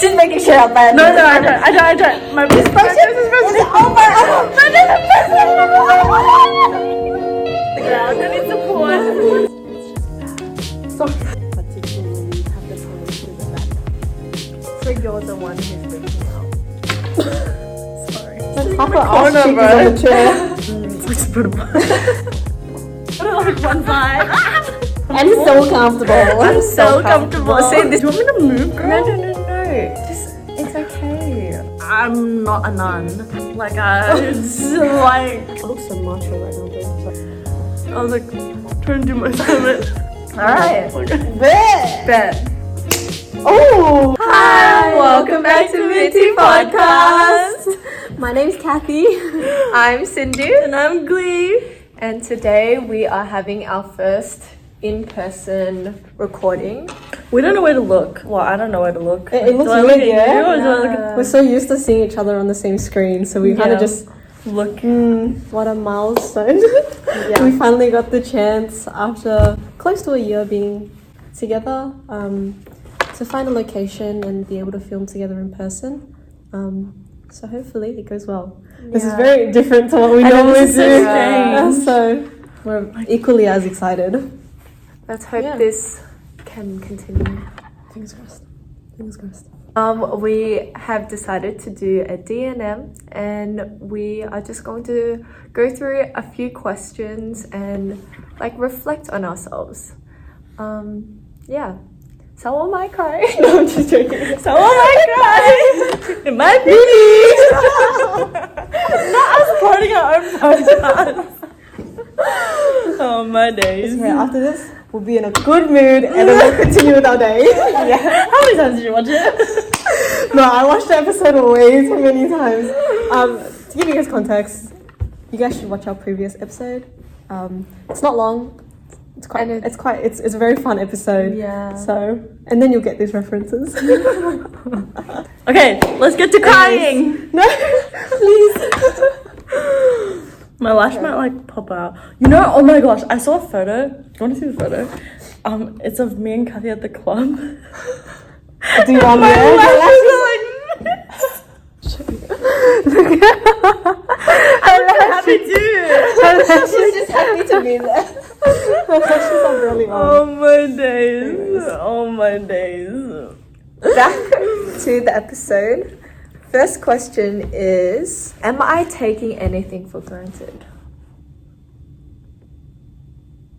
She's making shit up. I don't. My best person is present. My best person. The ground needs support. So particularly have the problems with the back. So you're the one who's breaking out. Sorry. Half an hour on the chair. Put it like one vibe. I'm so comfortable. I'm so comfortable. Say this. Do you want me to move, girl? No. Just, it's okay. I'm not a nun. Like, I look so macho right now. I was like, trying to do my summit. Alright. Bet. Oh! Hi! Welcome back to Mint-Tea Podcast. My name's Kathy. I'm Cindy. And I'm Glee. And today we are having our first in-person recording. We don't know where to look. Well, I don't know where to look. It looks weird, yeah? No. We're so used to seeing each other on the same screen, so we kind of just look. What a milestone. Yeah. We finally got the chance after close to a year being together to find a location and be able to film together in person. So hopefully it goes well. Yeah. This is very different to what we normally do. So we're equally as excited. Let's hope this can continue. Fingers crossed. We have decided to do a D&M, and we are just going to go through a few questions and like reflect on ourselves. Someone might cry. No, I'm just joking. Someone might cry. It might be me. Not us recording our own podcast. Oh my days. Right, after this, we'll be in a good mood and then we'll continue with our day. Yeah. How many times did you watch it? No, I watched the episode way too many times. To give you guys context, you guys should watch our previous episode. It's not long. It's a very fun episode. Yeah. So, and then you'll get these references. Okay, let's get to crying. No, please. My lash might like pop out. You know, oh my gosh, I saw a photo. You want to see the photo? It's of me and Kathy at the club. Do you want my lashes are like look at her. She's just happy to be there. Her lashes are really long. Oh my days. Back to the episode. First question is, am I taking anything for granted?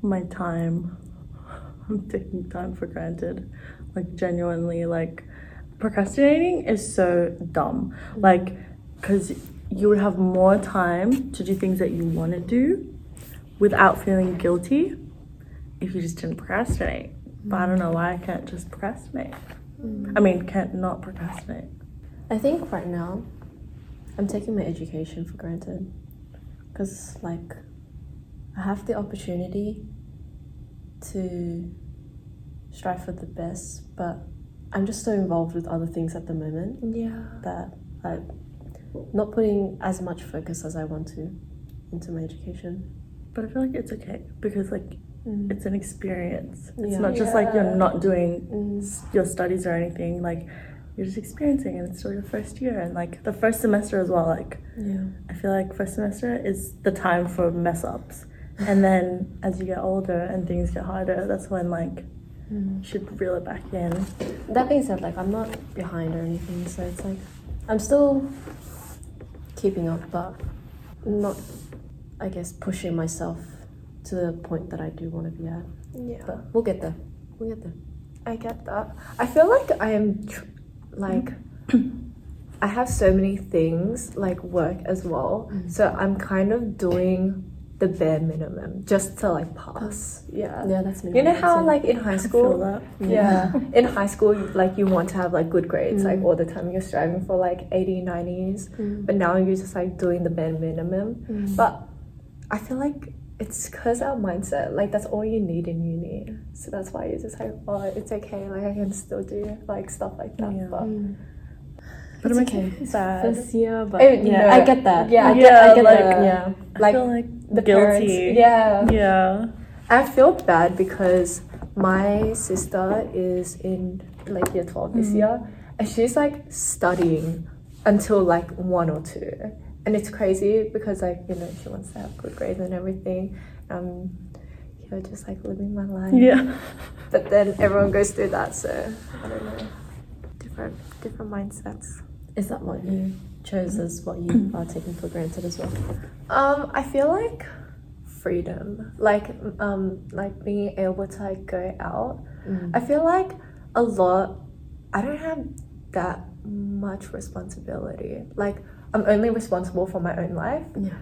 My time. I'm taking time for granted. Like, genuinely, like, procrastinating is so dumb. Like, because you would have more time to do things that you want to do without feeling guilty if you just didn't procrastinate. But I don't know why I can't just procrastinate. Can't not procrastinate. I think right now, I'm taking my education for granted because, like, I have the opportunity to strive for the best, but I'm just so involved with other things at the moment that I'm not putting as much focus as I want to into my education. But I feel like it's okay because, like, it's an experience. It's not just, like, you're not doing your studies or anything, like, you're just experiencing and it's still your first year and like the first semester as well, like I feel like first semester is the time for mess ups and then as you get older and things get harder, that's when like you should reel it back in. That being said, like I'm not behind or anything, so it's like I'm still keeping up but not, I guess, pushing myself to the point that I do want to be at. Yeah. But we'll get there. I get that. I feel like I am like I have so many things like work as well, so I'm kind of doing the bare minimum just to like pass. That's minimum. You know how like in high school in high school like you want to have like good grades like all the time, you're striving for like 80s, 90s, but now you're just like doing the bare minimum. But I feel like it's because our mindset, like that's all you need in uni, so that's why you're just like, oh, it's okay, like I can still do like stuff like that. But it's okay, it's first year, but no, I get that. I feel like the guilty parents, I feel bad because my sister is in like year 12 this year and she's like studying until like 1 or 2, and it's crazy because like, you know, she wants to have good grades and everything. You know, just like living my life. Yeah. But then everyone goes through that, so I don't know. Different mindsets. Is that what you chose as what you are taking for granted as well? I feel like freedom, like being able to like go out. I feel like a lot, I don't have that much responsibility. Like, I'm only responsible for my own life. Yeah.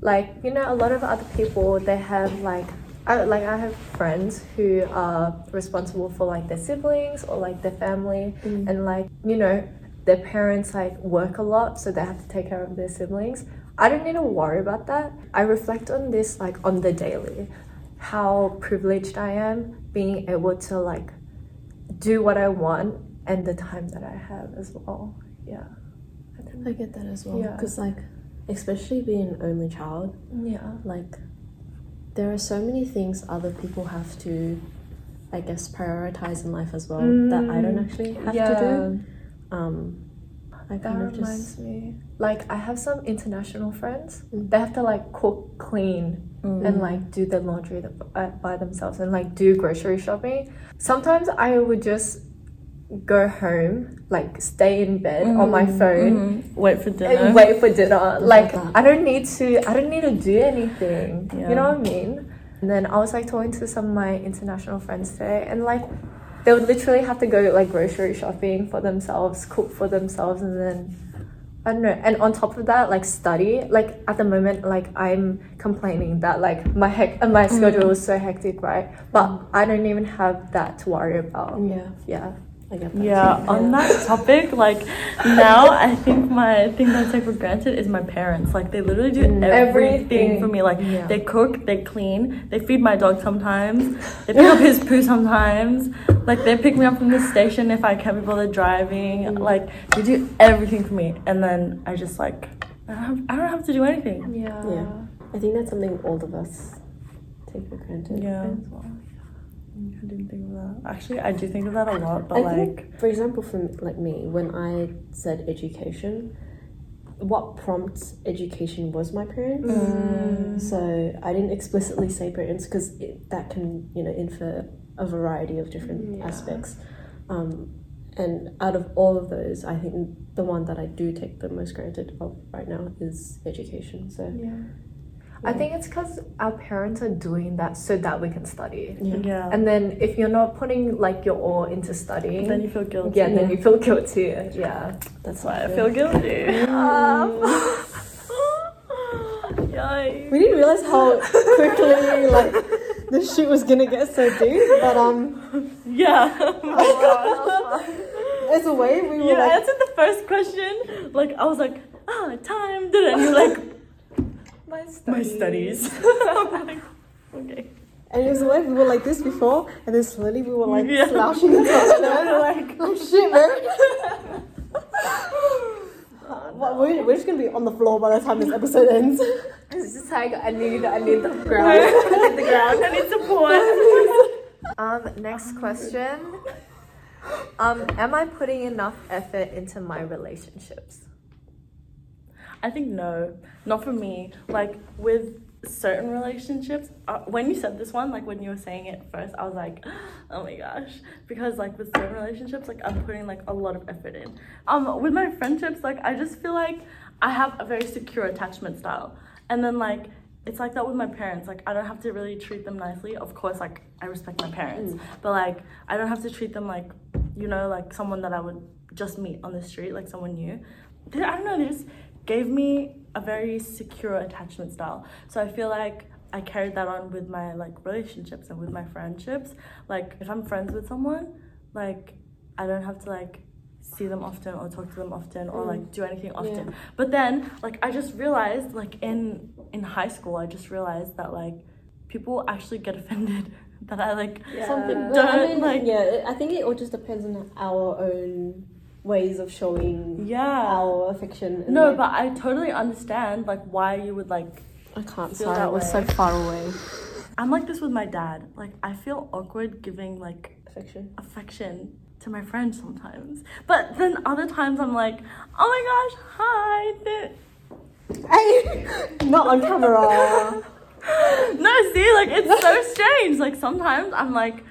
Like, you know, a lot of other people, they have like, I have friends who are responsible for like their siblings or like their family, and like, you know, their parents like work a lot, so they have to take care of their siblings. I don't need to worry about that. I reflect on this like on the daily, how privileged I am being able to like do what I want and the time that I have as well. Yeah. I get that as well. Because like, especially being an only child, like, there are so many things other people have to, I guess, prioritize in life as well, that I don't actually have to do. I kind of just reminds me. Like, I have some international friends. They have to like cook, clean, and like do their laundry by themselves, and like do grocery shopping. Sometimes I would just go home, like stay in bed on my phone, wait for dinner. Like, I don't need to do anything. You know what I mean? And then I was like talking to some of my international friends today, and like they would literally have to go like grocery shopping for themselves, cook for themselves, and then I don't know. And on top of that, like study. Like at the moment, like I'm complaining that like my schedule is so hectic, right? But I don't even have that to worry about. Yeah. I get that too. On that topic, like, now I think my thing that I take for granted is my parents. Like, they literally do everything for me. Like, they cook, they clean, they feed my dog sometimes, they pick up his poo sometimes, like, they pick me up from the station if I can't be bothered driving. Like, they do everything for me, and then I just, like, I don't have to do anything. Yeah. I think that's something all of us take for granted. As well. I didn't think of that. Actually, I do think of that a lot, but I like... think, for example, for like me, when I said education, what prompts education was my parents. So I didn't explicitly say parents because that can, you know, infer a variety of different aspects. And out of all of those, I think the one that I do take the most granted of right now is education. So... I think it's because our parents are doing that so that we can study. Yeah. And then if you're not putting like your all into studying, then you feel guilty. Yeah, then you feel guilty. Yeah. That's why I feel guilty. Yikes. We didn't realize how quickly like this shit was gonna get so deep, but as a way we were I answered the first question, like I was like, time didn't you like My studies. Like, okay. And it was like, we were like this before, and then slowly we were like slouching into each other, like, oh shit, man. Well, we're just gonna be on the floor by the time this episode ends. It's just like, I need the ground. I need support. Next question. Am I putting enough effort into my relationships? I think no, not for me. Like with certain relationships, when you said this one, like when you were saying it first, I was like, oh my gosh, because like with certain relationships, like I'm putting like a lot of effort in. With my friendships, like I just feel like I have a very secure attachment style, and then like it's like that with my parents. Like I don't have to really treat them nicely. Of course, like I respect my parents, but like I don't have to treat them like, you know, like someone that I would just meet on the street, like someone new. I don't know. They just gave me a very secure attachment style. So I feel like I carried that on with my like relationships and with my friendships. Like if I'm friends with someone, like I don't have to like see them often or talk to them often or like do anything often. But then like I just realized like in high school, I just realized that like people actually get offended that I like something I think it all just depends on our own ways of showing our affection. And no, like, but I totally understand like why you would like. I can't. Sorry, that was so far away. I'm like this with my dad. Like I feel awkward giving like affection to my friends sometimes. But then other times I'm like, oh my gosh, hi. Hey, not on camera. No, see, like, it's so strange. Like, sometimes I'm like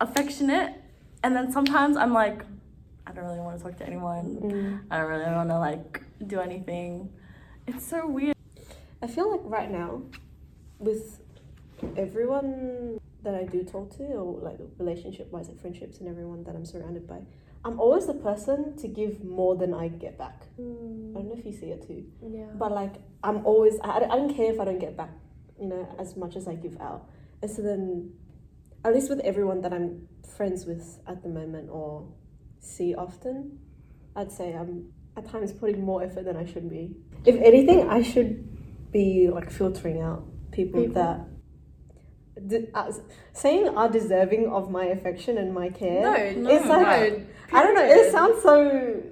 affectionate, and then sometimes I'm like, I don't really want to talk to anyone. I don't really want to like do anything. It's so weird. I feel like right now, with everyone that I do talk to, or like relationship-wise, like friendships and everyone that I'm surrounded by, I'm always the person to give more than I get back. I don't know if you see it too. Yeah. But like, I'm always, I don't care if I don't get back, you know, as much as I give out. And so then, at least with everyone that I'm friends with at the moment or see often, I'd say I'm at times putting more effort than I should be. If anything, I should be like filtering out people. That saying are deserving of my affection and my care. It's like, I don't know, it sounds so,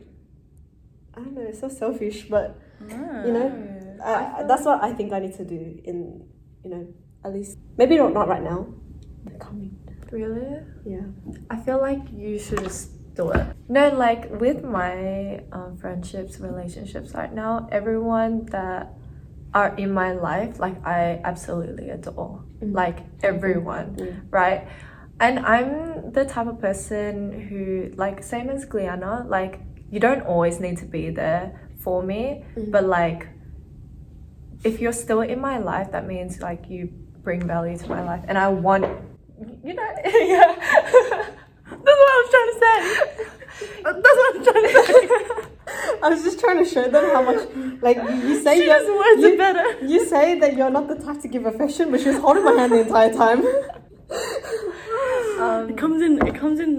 I don't know, it's so selfish, but you know, that's what I think I need to do in, you know, at least maybe not right now. Really? Yeah. I feel like you should just do it. No, like with my friendships, relationships right now, everyone that are in my life, like I absolutely adore, like everyone, right? And I'm the type of person who, like, same as Gliana, like you don't always need to be there for me, but like if you're still in my life, that means like you bring value to my life, and I want, you know, that's what I'm trying to say. I was just trying to show them how much, like, you say you say that you're not the type to give affection, but she was holding my hand the entire time. It comes in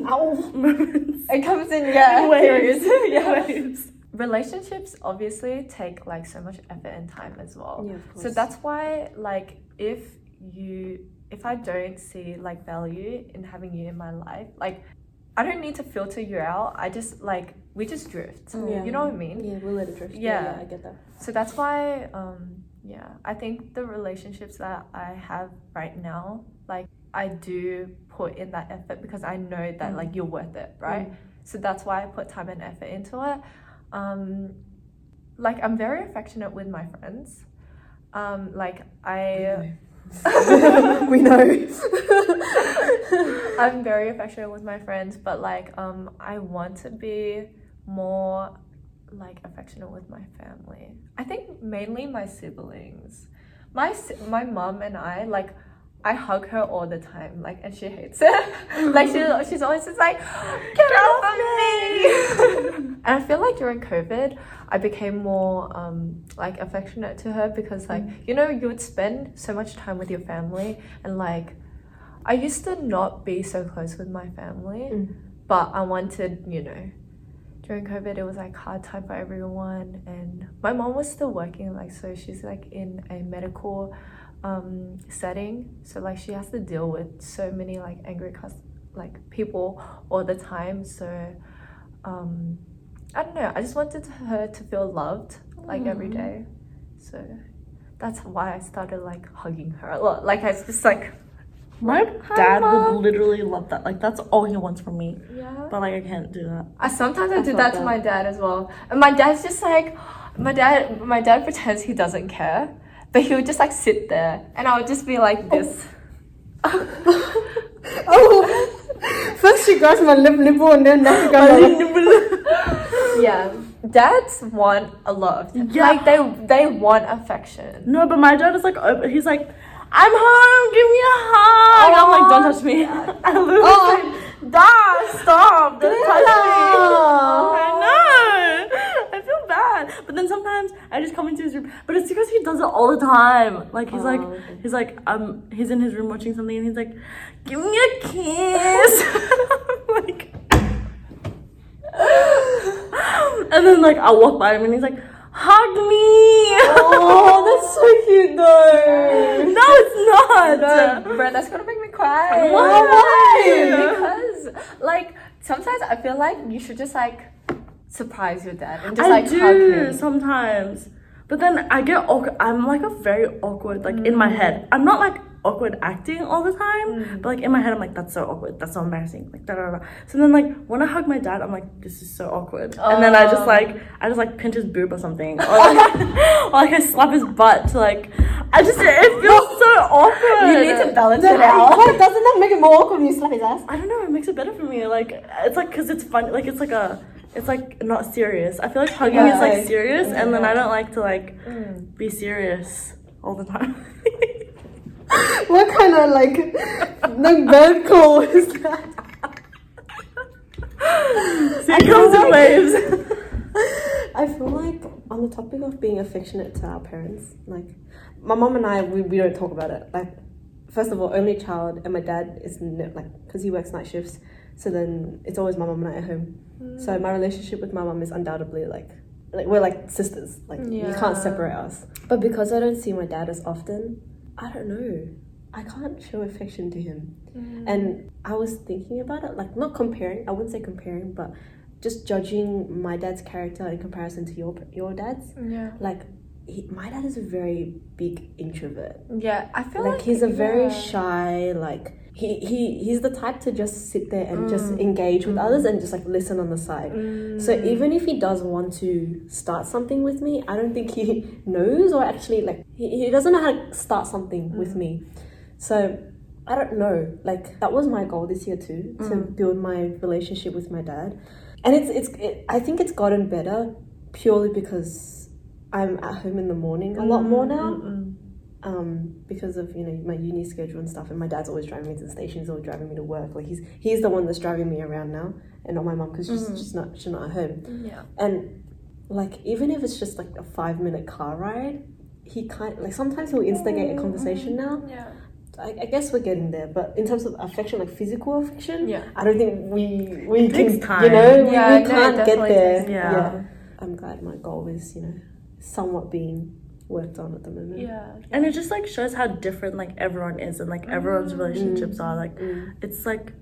moments. It comes in, waves. Relationships obviously take, like, so much effort and time as well. Yeah, of course. So that's why, like, if I don't see, like, value in having you in my life, like, I don't need to filter you out. I just, like, we just drift. Yeah. You know what I mean? Yeah, we'll let it drift. Yeah, I get that. So that's why, I think the relationships that I have right now, like, I do put in that effort because I know that, like, you're worth it, right? So that's why I put time and effort into it. Like, I'm very affectionate with my friends. Like, I... we know. I'm very affectionate with my friends, but like I want to be more like affectionate with my family. I think mainly my siblings. My mom and I, like, I hug her all the time, like, and she hates it. Like she's always just like, get off of me. And I feel like during COVID, I became more like affectionate to her because, like, you know, you would spend so much time with your family, and like, I used to not be so close with my family, but I wanted, you know, during COVID it was like hard time for everyone, and my mom was still working, like, so she's like in a medical setting, so like she has to deal with so many like angry like people all the time. So I don't know, I just wanted her to feel loved, like, every day. So that's why I started like hugging her a lot. Like, I was just like, my dad would literally love that. Like, that's all he wants from me. Yeah. But like, I can't do that. Sometimes I do that to my dad as well, and my dad's just like, my dad pretends he doesn't care. But he would just like sit there, and I would just be like this. First she grabs my nipple, and then now she grabs. Yeah, dads want a lot of time. Like they want affection. No, but my dad is like, he's like, I'm home, give me a hug. I'm like, don't touch me. Yeah. I literally like, Dad, stop, don't touch me. I know. I feel bad, but then sometimes I just come into his room. But it's because he does it all the time. Like, he's he's in his room watching something, and he's like, give me a kiss. Like, and then like I walk by him, and he's like, hug me. Oh, that's so cute though. No, it's not. No, bro, that's gonna make me cry. Why? Because like sometimes I feel like you should just like surprise your dad and just like hug him sometimes, but then I'm like a very awkward, like, in my head. I'm not like awkward acting all the time, but like in my head I'm like, that's so awkward, that's so embarrassing, like da da da. So then like when I hug my dad, I'm like, this is so awkward, and then I just like pinch his boob or something, or like, or like I slap his butt to like, I just, it feels so awkward. You need to balance it out. Doesn't that make it more awkward when you slap his ass? I don't know, it makes it better for me. Like it's like, because it's fun, like it's like not serious. I feel like hugging is like serious, and then I don't like to like be serious all the time. What kind of like bad call is that? See, it comes in waves. I feel like on the topic of being affectionate to our parents, like my mom and I, we don't talk about it. Like, first of all, only child, and my dad is like, because he works night shifts, so then it's always my mom and I at home. So my relationship with my mom is undoubtedly like we're like sisters. Like you can't separate us. But because I don't see my dad as often, I don't know, I can't show affection to him. And I was thinking about it, like not comparing, I wouldn't say comparing, but just judging my dad's character in comparison to your dad's. Like my dad is a very big introvert. I feel like he's a very shy, like he's the type to just sit there and just engage with others and just like listen on the side. So even if he does want to start something with me, I don't think he knows, or actually like he doesn't know how to start something with me. So I don't know, like that was my goal this year too, to build my relationship with my dad. And it's I think it's gotten better purely because I'm at home in the morning a lot more now. Because of, you know, my uni schedule and stuff, and my dad's always driving me to the station, he's always driving me to work. Like he's the one that's driving me around now, and not my mom, because she's not at home. And like even if it's just like a 5-minute car ride, he can't, like sometimes he'll instigate a conversation now. I guess we're getting there, but in terms of affection, like physical affection, I don't think we it takes time. You know, we can't get there. I'm glad my goal is, you know, somewhat being worked on at the moment. And it just like shows how different like everyone is, and like everyone's relationships are like it's like,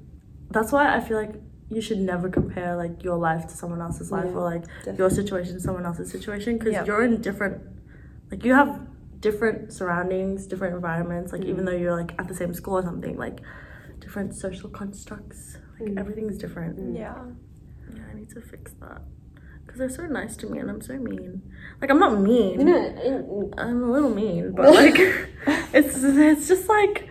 that's why I feel like you should never compare like your life to someone else's life, or like your situation to someone else's situation, because you're in different, like you have different surroundings, different environments, like even though you're like at the same school or something, like different social constructs, like everything's different. I need to fix that, because they're so nice to me and I'm so mean. Like, I'm not mean. You know, I'm a little mean, but like, it's just like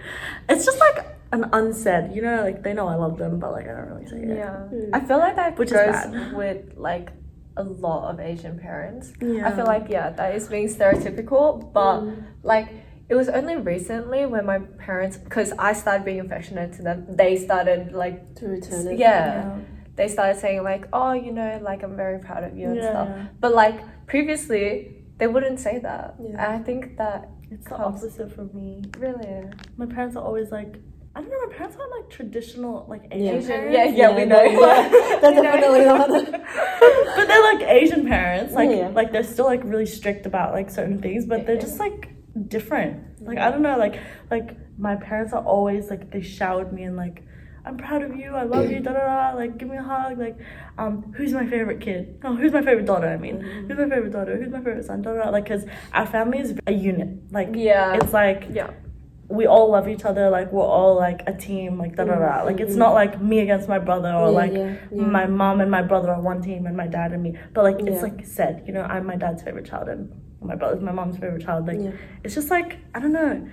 an unsaid, you know, like they know I love them, but like I don't really say it. I feel like that which goes with like a lot of Asian parents. I feel like that is being stereotypical, but like it was only recently when my parents, because I started being affectionate to them, they started like to return it. They started saying like, oh, you know, like I'm very proud of you and stuff. But like previously, they wouldn't say that. And I think that it's the opposite for me. Really? My parents are always like, I don't know, my parents aren't like traditional like Asian parents. We know. They're definitely not. But they're like Asian parents. Like, like they're still like really strict about like certain things, but they're just like different. Like, I don't know, like my parents are always like, they showered me and like, I'm proud of you, I love you, da da da, like give me a hug, like who's my favorite kid? Oh, who's my favorite daughter? I mean, who's my favorite daughter? Who's my favorite son? Da da da, like because our family is a unit. Like it's like we all love each other. Like we're all like a team. Like da da da. Like it's not like me against my brother, or like my mom and my brother are one team and my dad and me. But like it's like said, you know, I'm my dad's favorite child and my brother's my mom's favorite child. Like it's just like I don't know,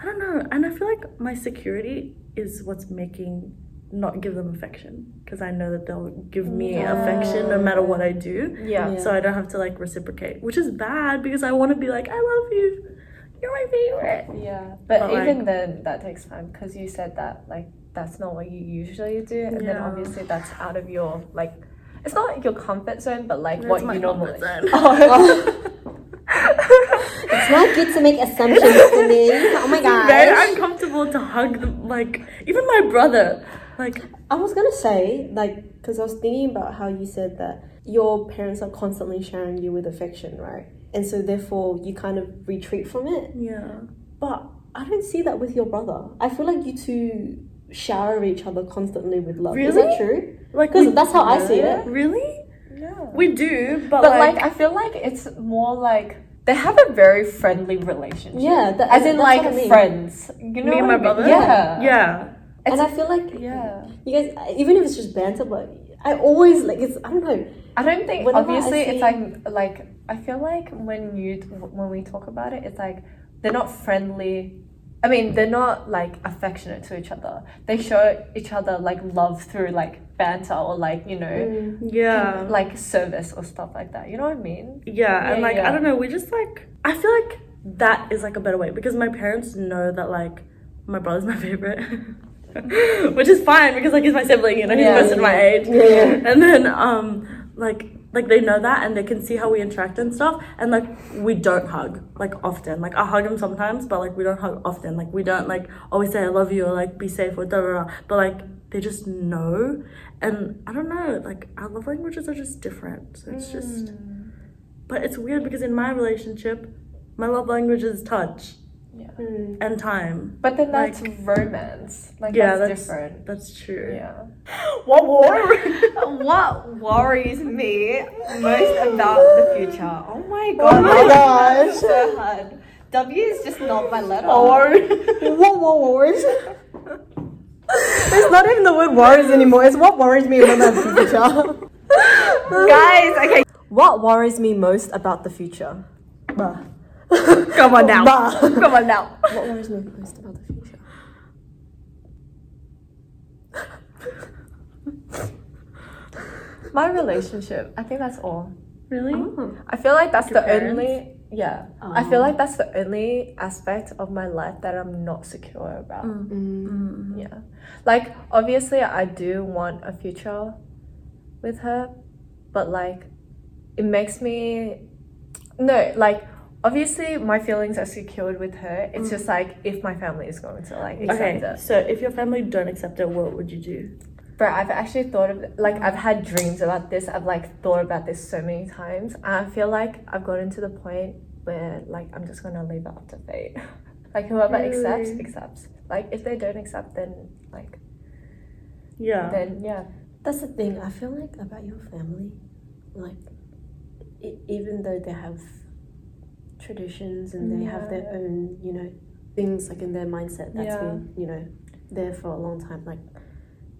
and I feel like my security is what's making not give them affection, because I know that they'll give me affection no matter what I do. So I don't have to like reciprocate, which is bad, because I want to be like, I love you, you're my favorite. But even like, then that takes time, because you said that like that's not what you usually do, and then obviously that's out of your, like it's not your comfort zone, but like what you normally. It's not good to make assumptions to me. Oh my god. It's very uncomfortable to hug them, like, even my brother. Like, I was gonna say, like, because I was thinking about how you said that your parents are constantly showering you with affection, right? And so therefore you kind of retreat from it. But I don't see that with your brother. I feel like you two shower each other constantly with love. Really? Is that true? Like, because that's how I see it. Really? We do, but like I feel like it's more like they have a very friendly relationship. Yeah. As in like friends. You know me and my brother? Yeah. Yeah. And I feel like you guys, even if it's just banter, but I always like it's, I don't know. I don't think, obviously it's like, I feel like when we talk about it, it's like they're not friendly. I mean, they're not like affectionate to each other. They show each other like love through like banter or like, you know, like service or stuff like that. You know what I mean? Yeah. And like, I don't know, we just like, I feel like that is like a better way because my parents know that like my brother's my favorite, which is fine because like he's my sibling, you know, he's close to my age. Yeah. And then, like they know that and they can see how we interact and stuff, and like we don't hug like often. Like I hug him sometimes, but like we don't hug often. Like we don't like always say I love you or like be safe or da da da. But like they just know, and I don't know. Like our love languages are just different. So it's just, but it's weird because in my relationship, my love language is touch, and time. But then that's like, romance. Like that's different. That's true. Yeah. What worries me most about the future? Oh my god! Oh my gosh! So hard. W is just not my letter. What worries? It's not even the word worries anymore. It's what worries me about the future. Guys, okay. What worries me most about the future? Come on now. Come on now. What worries me most about the future? My relationship. I think that's all. Really? Oh. I feel like that's I feel like that's the only aspect of my life that I'm not secure about. Mm-hmm. Yeah. Like obviously I do want a future with her, but like it makes me obviously, my feelings are secured with her. It's just like if my family is going to like accept it. So if your family don't accept it, what would you do? Bro, I've actually thought of I've had dreams about this. I've like thought about this so many times. I feel like I've gotten to the point where like I'm just gonna leave it up to fate. Like whoever accepts. Like if they don't accept, then like That's the thing. I feel like about your family, like even though they have traditions and they have their own, you know, things like in their mindset that's been, you know, there for a long time, like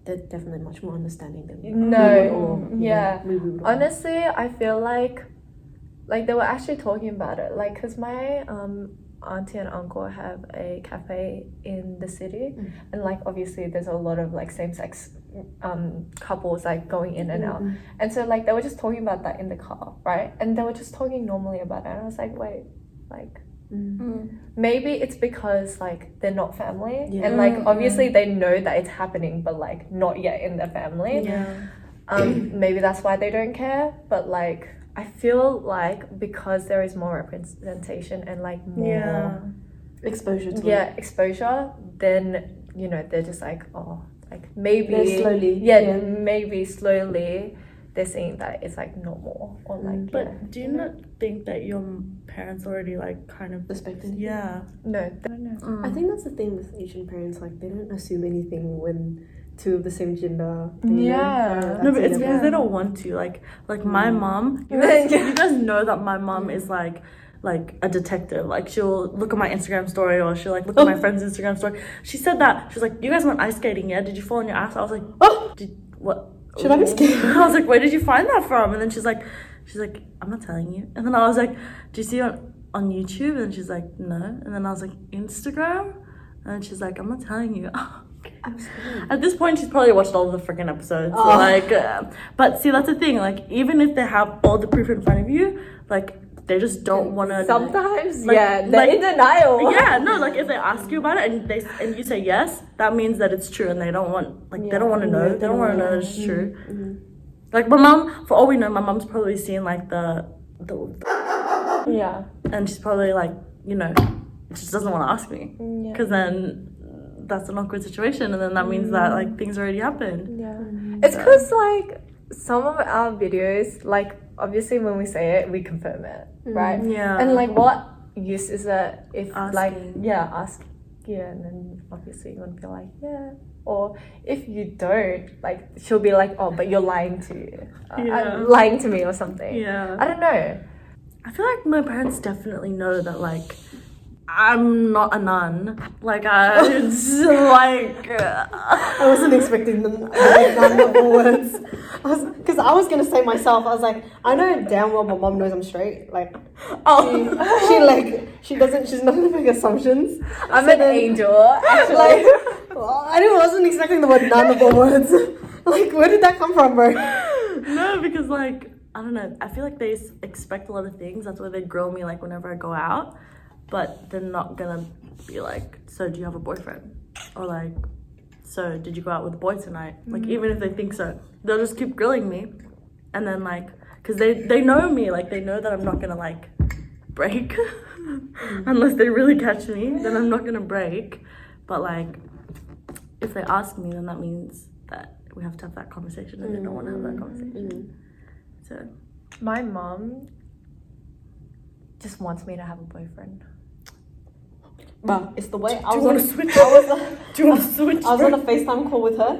they're definitely much more understanding than honestly I feel like they were actually talking about it, like because my auntie and uncle have a cafe in the city and like obviously there's a lot of like same-sex couples like going in and out, and so like they were just talking about that in the car, right? And they were just talking normally about it, and I was like, wait, like maybe it's because like they're not family and like obviously they know that it's happening but like not yet in their family, maybe that's why they don't care. But like I feel like because there is more representation and like more exposure to exposure, then you know they're just like, oh, like maybe they're slowly maybe slowly they're seeing that it's like normal or like. But do you not think that your parents already like kind of respected? Yeah, no, I don't know. I think that's the thing with Asian parents, like they don't assume anything when two of the same gender. No, but it's because they don't want to. Like my mom, you guys know that my mom is like a detective. Like she'll look at my Instagram story or she'll like look at my friend's Instagram story. She said that she was like, "You guys went ice skating, yeah? Did you fall on your ass?" I was like, "Oh, what?" Should I be scared? I was like, "Where did you find that from?" And then she's like, "I'm not telling you." And then I was like, "Do you see it on YouTube?" And she's like, "No." And then I was like, "Instagram?" And she's like, "I'm not telling you." At this point, she's probably watched all of the freaking episodes. Oh. Like, but see, that's the thing. Like, even if they have all the proof in front of you, like they just don't want to. Sometimes, they're in denial. Yeah, no, like if they ask you about it and you say yes, that means that it's true, and they don't want they don't want to know. They don't want to know that it's true. Mm-hmm. Like my mom, for all we know, my mom's probably seen like the and she's probably like, you know, she just doesn't want to ask me because then. That's an awkward situation, and then that means that like things already happened. It's because like some of our videos, like obviously when we say it we confirm it, right? And like what use is it if asking. And then obviously you're gonna feel like or if you don't, like she'll be like, "Oh, but you're lying to me or something." I don't know. I feel like my parents definitely know that, like, I'm not a nun. Like, I wasn't expecting them the words. Because I was going to say myself, I was like, I know damn well my mom knows I'm straight. Like, she's not going to make assumptions. I'm an angel, actually. Like, well, I wasn't expecting the word none of the words. Like, where did that come from, bro? No, because, like, I don't know. I feel like they expect a lot of things. That's why they grill me, like, whenever I go out. But they're not gonna be like, so do you have a boyfriend? Or like, so did you go out with a boy tonight? Mm-hmm. Like, even if they think so, they'll just keep grilling me. And then like, cause they know me, like they know that I'm not gonna like break unless they really catch me, then I'm not gonna break. But like, if they ask me, then that means that we have to have that conversation and they don't wanna have that conversation. Mm-hmm. So. My mom just wants me to have a boyfriend. But it's the way do you want to switch? I was on a FaceTime call with her,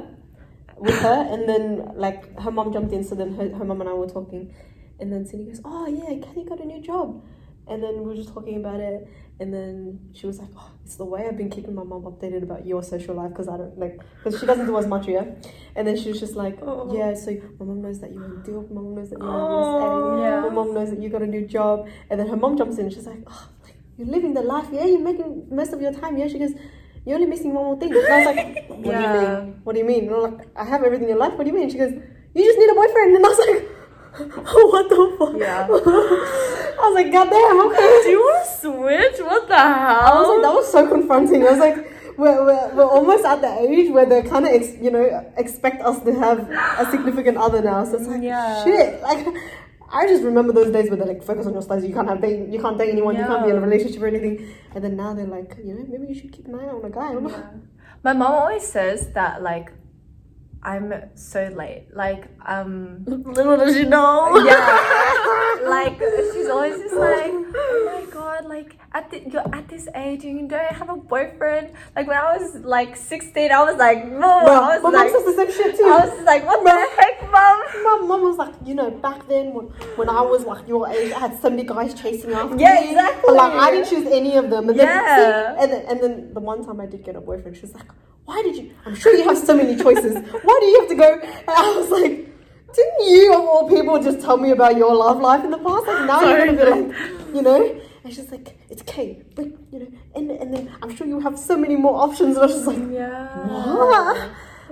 and then like her mom jumped in. So then her mom and I were talking, and then Cindy goes, "Oh yeah, Kelly got a new job," and then we were just talking about it, and then she was like, "Oh, it's the way I've been keeping my mom updated about your social life because she doesn't do as much, yeah." And then she was just like, "Oh yeah, so my mom knows that you have a deal. My mom knows that you have this. My mom knows that you got a new job," and then her mom jumps in, and she's like, "Oh, you're living the life, yeah? You're making the most of your time, yeah?" She goes, "You're only missing one more thing." And I was like, What do you mean? And I'm like, I have everything in life, what do you mean? She goes, "You just need a boyfriend." And I was like, what the fuck? Yeah. I was like, goddamn, okay. Do you want to switch? What the hell? I was like, that was so confronting. I was like, we're almost at the age where they kind of, expect us to have a significant other now. So it's like, shit. Like, I just remember those days where they're like, focus on your studies, you can't date anyone, you can't be in a relationship or anything. And then now they're like, maybe you should keep an eye on a guy. Yeah. My mom always says that, like, I'm so late. Like, little does she know. Yeah. Like, she's always just like, oh my god, like, you're at this age and you don't have a boyfriend. Like, when I was like 16, I was like, my mom says the same shit too. I was just like, what the heck, mom? My mom was like, back then when I was like your age, I had so many guys chasing after me. Yeah, exactly. But, like, I didn't choose any of them. And then the one time I did get a boyfriend, she was like, why did you? I'm sure you have so many choices. Why do you have to go? And I was like, didn't you of all people just tell me about your love life in the past? Like, now you're going to be like, And she's like, it's okay, but, and then I'm sure you have so many more options. And I was just like, what?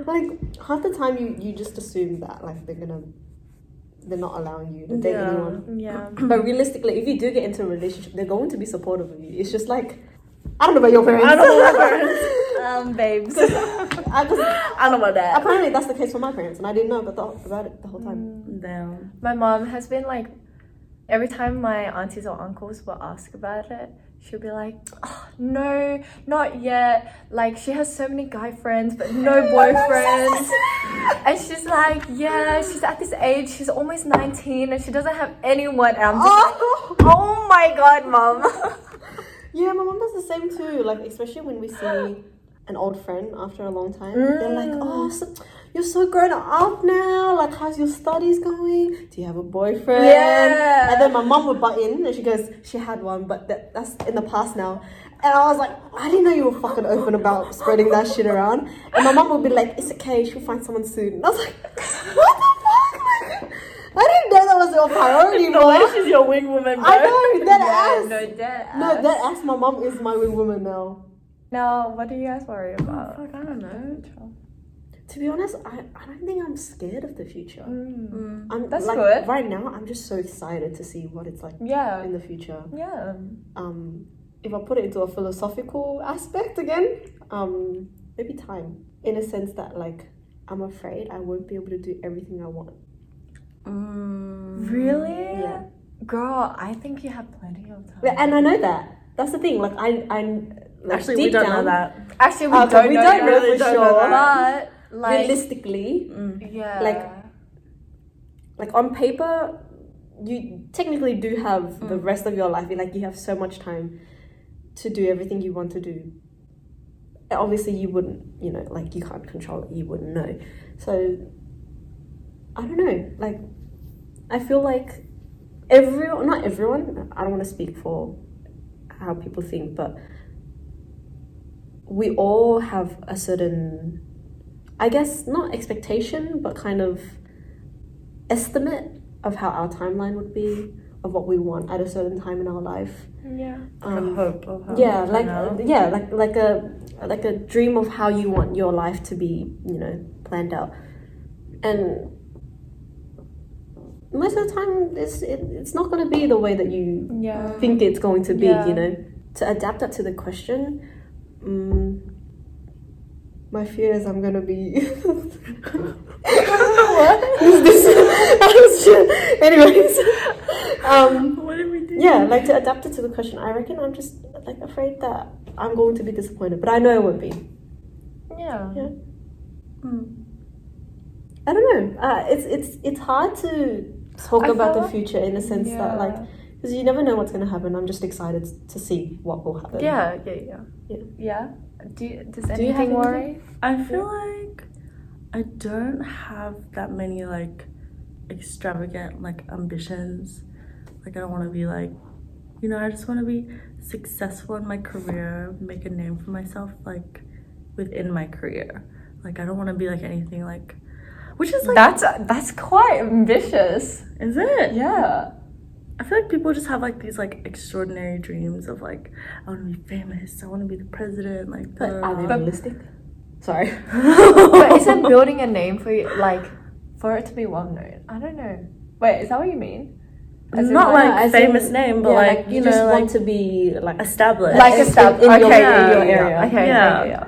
Like, half the time you just assume that, like, they're not allowing you to date anyone. Yeah. But realistically, if you do get into a relationship, they're going to be supportive of you. It's just like, I don't know about your parents. I don't know about my parents. Babes. I don't know that. Apparently that's the case for my parents, and I didn't know about it the whole time. Damn. My mom has been like, every time my aunties or uncles will ask about it, she'll be like, oh, no, not yet. Like, she has so many guy friends, but no boyfriends. And she's like, yeah, she's at this age, she's almost 19, and she doesn't have anyone. And I'm just like, oh my god, mom. Yeah, my mom does the same too. Like, especially when we see an old friend after a long time, they're like, oh, so you're so grown up now, like, how's your studies going, do you have a boyfriend? Yeah. And then my mom would butt in and she goes, she had one, but that's in the past now. And I was like, I didn't know you were fucking open about spreading that shit around. And my mom would be like, it's okay, she'll find someone soon. And I was like, what the fuck? Like, I didn't know that was your priority, bro. No, she's your wing woman, bro. I know, dead ass. No, dead ass, my mom is my wing woman now. Now, what do you guys worry about? Fuck, I don't know. To be honest, I don't think I'm scared of the future. Mm. That's like, good. Right now, I'm just so excited to see what it's like in the future. Yeah. If I put it into a philosophical aspect again, maybe time. In a sense that, like, I'm afraid I won't be able to do everything I want. Mm. Really? Yeah. Girl, I think you have plenty of time. And I know that. That's the thing. Like, I'm... Like, actually, we don't know that. Actually, we don't know that. But like, realistically, like on paper, you technically do have the rest of your life. Like, you have so much time to do everything you want to do. And obviously, you wouldn't. Like, you can't control it. You wouldn't know. So, I don't know. Like, I feel like everyone, not everyone, I don't want to speak for how people think, but we all have a certain, I guess, not expectation, but kind of estimate of how our timeline would be, of what we want at a certain time in our life. Yeah. A hope of how like a dream of how you want your life to be, you know, planned out. And most of the time it's not going to be the way that you think it's going to be, you know. To adapt that to the question, my fear is I'm going to be... what is this? Anyways. What did we do? Yeah, like to adapt it to the question, I reckon I'm just like afraid that I'm going to be disappointed, but I know I won't be. Yeah. Yeah. Mm. I don't know. It's hard to talk about the future in a sense that, like, because you never know what's going to happen. I'm just excited to see what will happen. Yeah. Does anything worry? I feel like I don't have that many like extravagant like ambitions. Like I don't want to be like, you know, I just want to be successful in my career, make a name for myself like within my career. Like I don't want to be like anything like. Which is like, that's quite ambitious. Is it? Yeah. I feel like people just have like these like extraordinary dreams of like, I want to be famous, I want to be the president, like. But are they realistic? Sorry. But isn't building a name for you, like, for it to be well known? I don't know. Wait, is that what you mean? As not in, like a famous name, but like you know, just like, want to be like established. Like established in your area. Okay. Yeah. Yeah.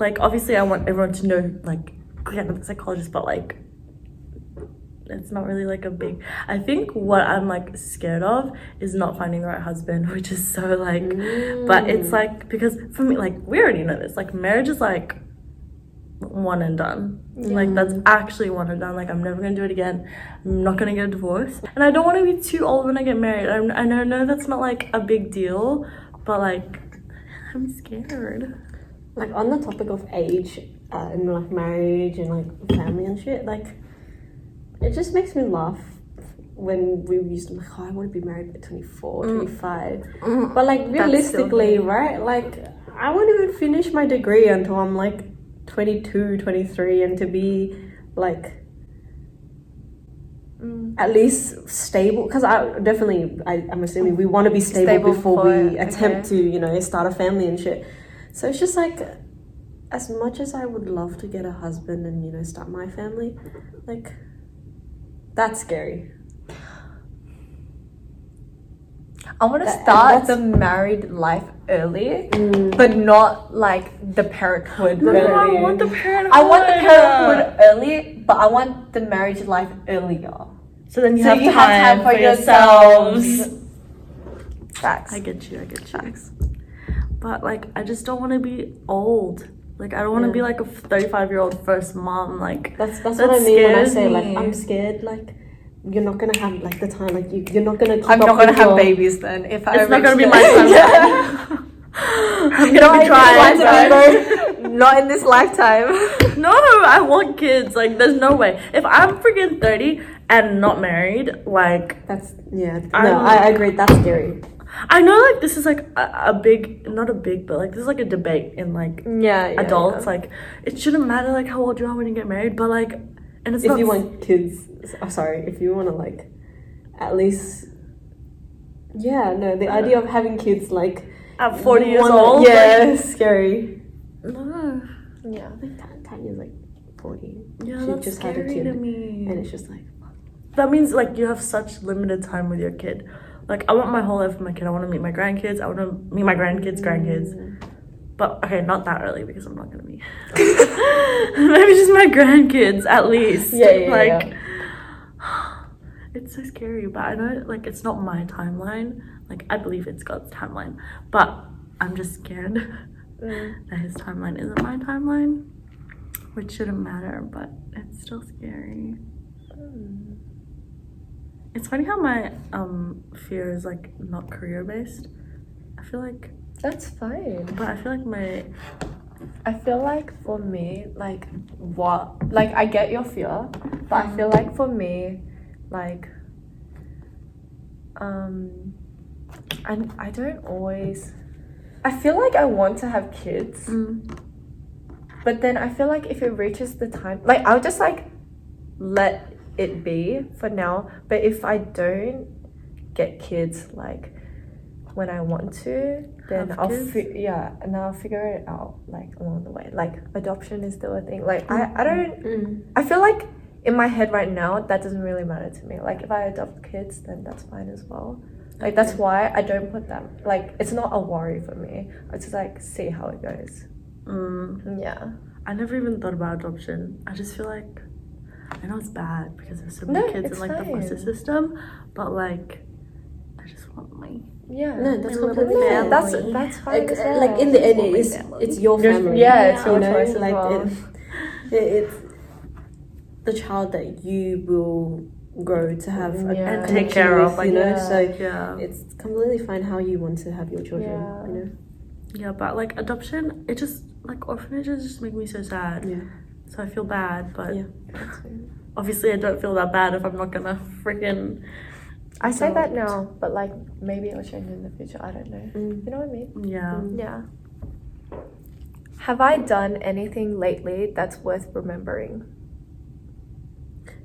Like obviously, I want everyone to know like. Yeah, I'm a psychologist, but like it's not really like a big. I think what I'm like scared of is not finding the right husband, which is so like but it's like, because for me, like, we already know this, like marriage is like one and done. Like that's actually one and done. Like I'm never gonna do it again. I'm not gonna get a divorce, and I don't want to be too old when I get married. And I know that's not like a big deal, but like I'm scared. Like on the topic of age, and like marriage and like family and shit, like it just makes me laugh when we used to be like, oh, I want to be married by 24, 25, but like realistically, right? Like I won't even finish my degree until I'm like 22, 23, and to be like at least stable, because I'm assuming we want to be stable before we attempt to, you know, start a family and shit. So it's just like, as much as I would love to get a husband and, you know, start my family, like, that's scary. I want to start the married life early, but not like the parenthood early. I want the parenthood. I want the parenthood early, but I want the marriage life earlier. So then you have time for yourselves. Facts. I get you. Facts. But like, I just don't want to be old. Like, I don't want to be like a 35-year-old first mom. Like, that's that what I mean when I say like I'm scared. Like, you're not gonna have like the time. Like, you're not gonna. I'm not gonna have babies then. If I, it's not gonna be my time. I'm gonna be trying. Not in this lifetime. No, I want kids. Like, there's no way. If I'm freaking 30 and not married, like that's I agree. That's scary. I know, like, this is, like, a debate in, like, adults. Yeah. Like, it shouldn't matter, like, how old you are when you get married, but, like, and it's if not... If you want kids, if you want to, like, at least... Yeah, no, the idea of having kids, like... At 40 years old? Yeah, like, scary. No. Yeah. Like, Tanya's, like, 40. Yeah, she just had a kid. To me. And it's just, like... That means, like, you have such limited time with your kid. Like, I want my whole life for my kid. I want to meet my grandkids. I want to meet my grandkids' grandkids. But, okay, not that early because I'm not going to meet. Maybe just my grandkids, at least. It's so scary. But I know, like, it's not my timeline. Like, I believe it's God's timeline. But I'm just scared that his timeline isn't my timeline. Which shouldn't matter, but it's still scary. It's funny how my fear is like not career based. I feel like that's fine. But I feel like for me, like what, like I get your fear, but I feel like for me, like I don't always... I feel like I want to have kids, but then I feel like if it reaches the time... Like, I'll just, like, let it be for now. But if I don't get kids, like, when I want to, then I'll figure it out, like, along the way. Like, adoption is still a thing. Like, I don't... I feel like in my head right now, that doesn't really matter to me. Like, if I adopt kids, then that's fine as well. Like, that's why I don't put them... Like, it's not a worry for me. I just, like, see how it goes. Yeah. I never even thought about adoption. I just feel like... I know it's bad because there's so many kids in, like, the foster system. But, like, I just want my... Yeah. No, that's completely fair. That's fine. Like, in the end, it's your family. Yeah, it's your choice as well. It's the child that you will... grow to have and take care of, you know. It's completely fine how you want to have your children, you know. But like adoption, it just, like, orphanages just make me so sad. So I feel bad, but obviously I don't feel that bad if I'm not gonna freaking... I say that now, but like maybe it'll change in the future. I don't know. You know what I mean? Have I done anything lately that's worth remembering?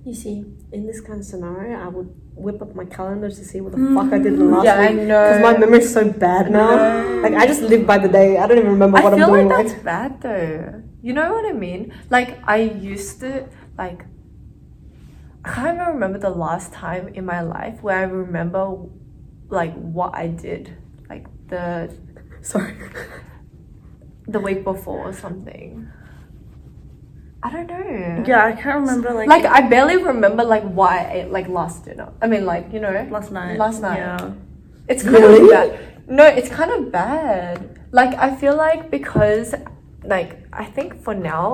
You see, in this kind of scenario, I would whip up my calendar to see what the fuck I did last week. I know. Because my memory's so bad now. Like, I just live by the day. I don't even remember what I'm doing. I feel like that's bad, though. You know what I mean? Like, I used to, like... I can't even remember the last time in my life where I remember, like, what I did. Like, the week before or something. I don't know. Yeah, I can't remember, like I barely remember, like, why I ate, like, last dinner. I mean, like, you know, last night. Yeah. It's kind of bad. No, it's kind of bad. Like, I feel like because, like, I think for now,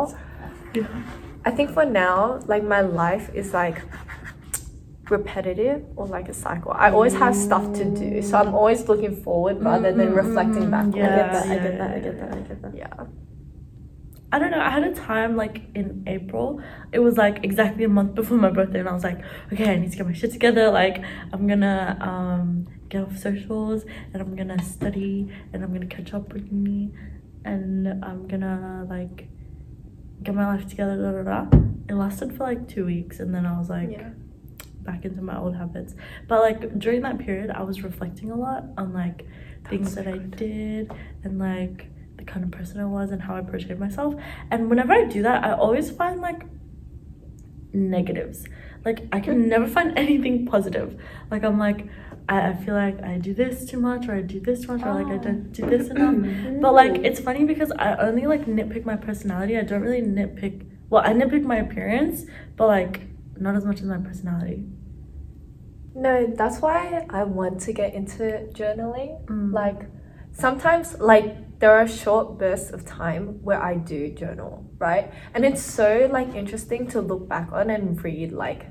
like, my life is, like, repetitive or, like, a cycle. I always have stuff to do, so I'm always looking forward rather than reflecting back. I get that. Yeah. I don't know, I had a time, like, in April, it was, like, exactly a month before my birthday, and I was like, okay, I need to get my shit together, like, I'm gonna get off socials, and I'm gonna study, and I'm gonna catch up with me, and I'm gonna, like, get my life together, It lasted for, like, 2 weeks, and then I was like, back into my old habits. But, like, during that period, I was reflecting a lot on, like, things that I did, and, like, the kind of person I was and how I portrayed myself. And whenever I do that, I always find, like, negatives. Like, I can never find anything positive. Like, I'm like, I feel like I do this too much, or I do this too much, or, like, I don't do this enough. But, like, it's funny because I only, like, nitpick my personality. I don't really nitpick... Well, I nitpick my appearance, but, like, not as much as my personality. No, that's why I want to get into journaling. Like, sometimes, like... There are short bursts of time where I do journal, right? And it's so, like, interesting to look back on and read, like,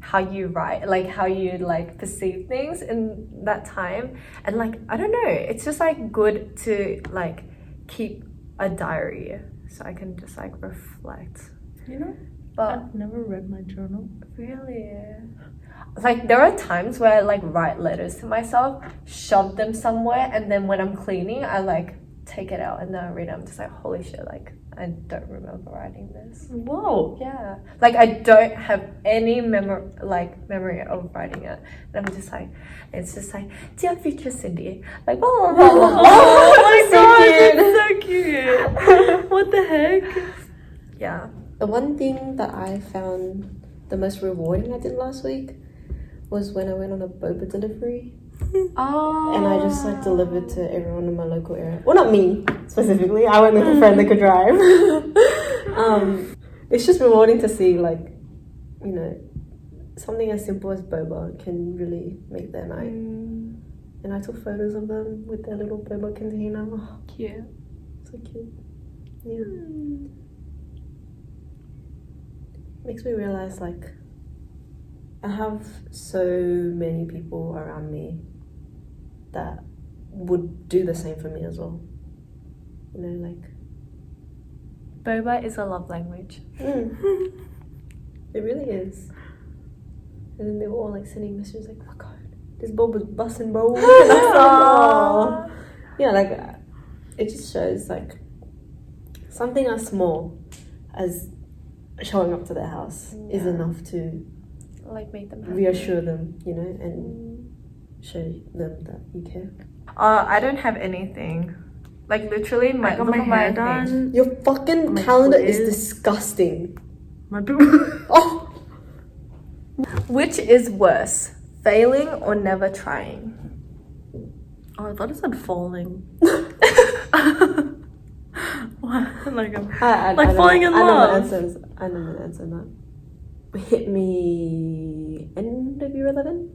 how you write, like, how you, like, perceive things in that time. And, like, I don't know, it's just, like, good to, like, keep a diary so I can just, like, reflect. You know? But I've never read my journal. Really? Like, there are times where I, like, write letters to myself, shove them somewhere, and then when I'm cleaning, I, like, take it out and then I read it. I'm just like, holy shit, like, I don't remember writing this. Whoa. Yeah, like, I don't have any memory of writing it, and I'm just like, it's just like, dear future Cindy, like, blah, blah, blah, blah. Oh my god, it's so cute. What the heck. Yeah, the one thing that I found the most rewarding I did last week was when I went on a boba delivery. And I just, like, delivered to everyone in my local area. Well, not me specifically, I went with a friend that could drive. It's just rewarding to see, like, you know, something as simple as boba can really make their night. And I took photos of them with their little boba container. Oh, cute. So cute. Yeah. Makes me realize, like, I have so many people around me that would do the same for me as well. You know, like... Boba is a love language. It really is. And then they were all, like, sending messages like, oh my god, this bulb was busting my walk. And I thought, oh. Yeah, like, it just shows, like, something as small as showing up to their house is enough to, like, make them happy. Reassure them, you know, and show them that you care. I don't have anything. Like, literally, I got my hair done. Your fucking calendar is disgusting. My boob. Oh! Which is worse, failing or never trying? Oh, I thought it said falling. What? Like falling in love. I know the answer to that. Hit me end of year 11.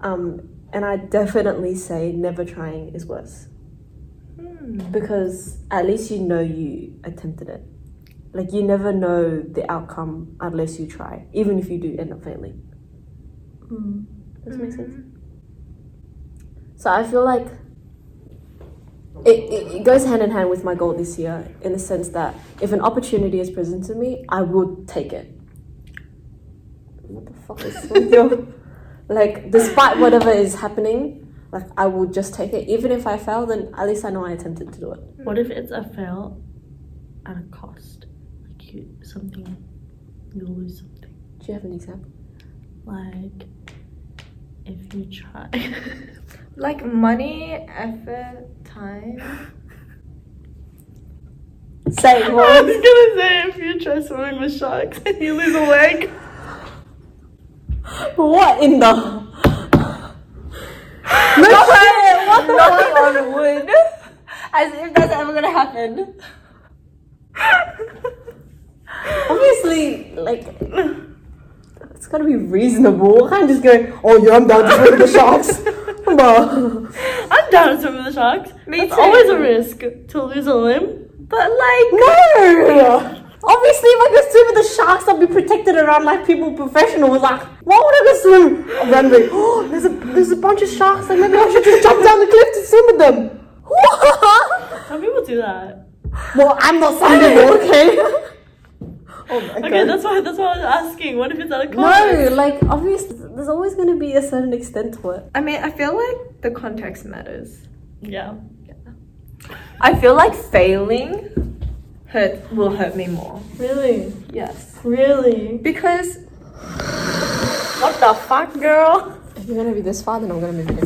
And I definitely say never trying is worse. Because at least you know you attempted it. Like, you never know the outcome unless you try, even if you do end up failing. Does that make sense? So I feel like it goes hand in hand with my goal this year, in the sense that if an opportunity is presented to me, I would take it. What the fuck is with your... Like, despite whatever is happening, like, I will just take it. Even if I fail, then at least I know I attempted to do it. What if it's a fail at a cost? Like, you'll lose something. Do you have an example? Like, if you try. Like, money, effort, time. Say what? I was gonna say, if you try swimming with sharks and you lose a leg. What in the... What the fuck on wood? As if that's ever gonna happen. Obviously, like, it's gotta be reasonable. I can't just go, oh yeah, I'm down to swim with the sharks. I'm down to swim with the sharks. It's always a risk to lose a limb. But like, no. Obviously, if I go swim with the sharks, I'll be protected around, like, people professionals. Like, why would I go swim? I'm wondering, oh, there's a bunch of sharks, and maybe I should just jump down the cliff to swim with them. What? Some people do that. Well, I'm not somebody, okay? Oh my God. Okay, that's why I was asking. What if it's at a context? No, like, obviously, there's always going to be a certain extent to it. I mean, I feel like the context matters. Yeah. I feel like failing... will hurt me more. Really? Yes. Really? Because... What the fuck, girl? If you're gonna be this far, then I'm gonna move in.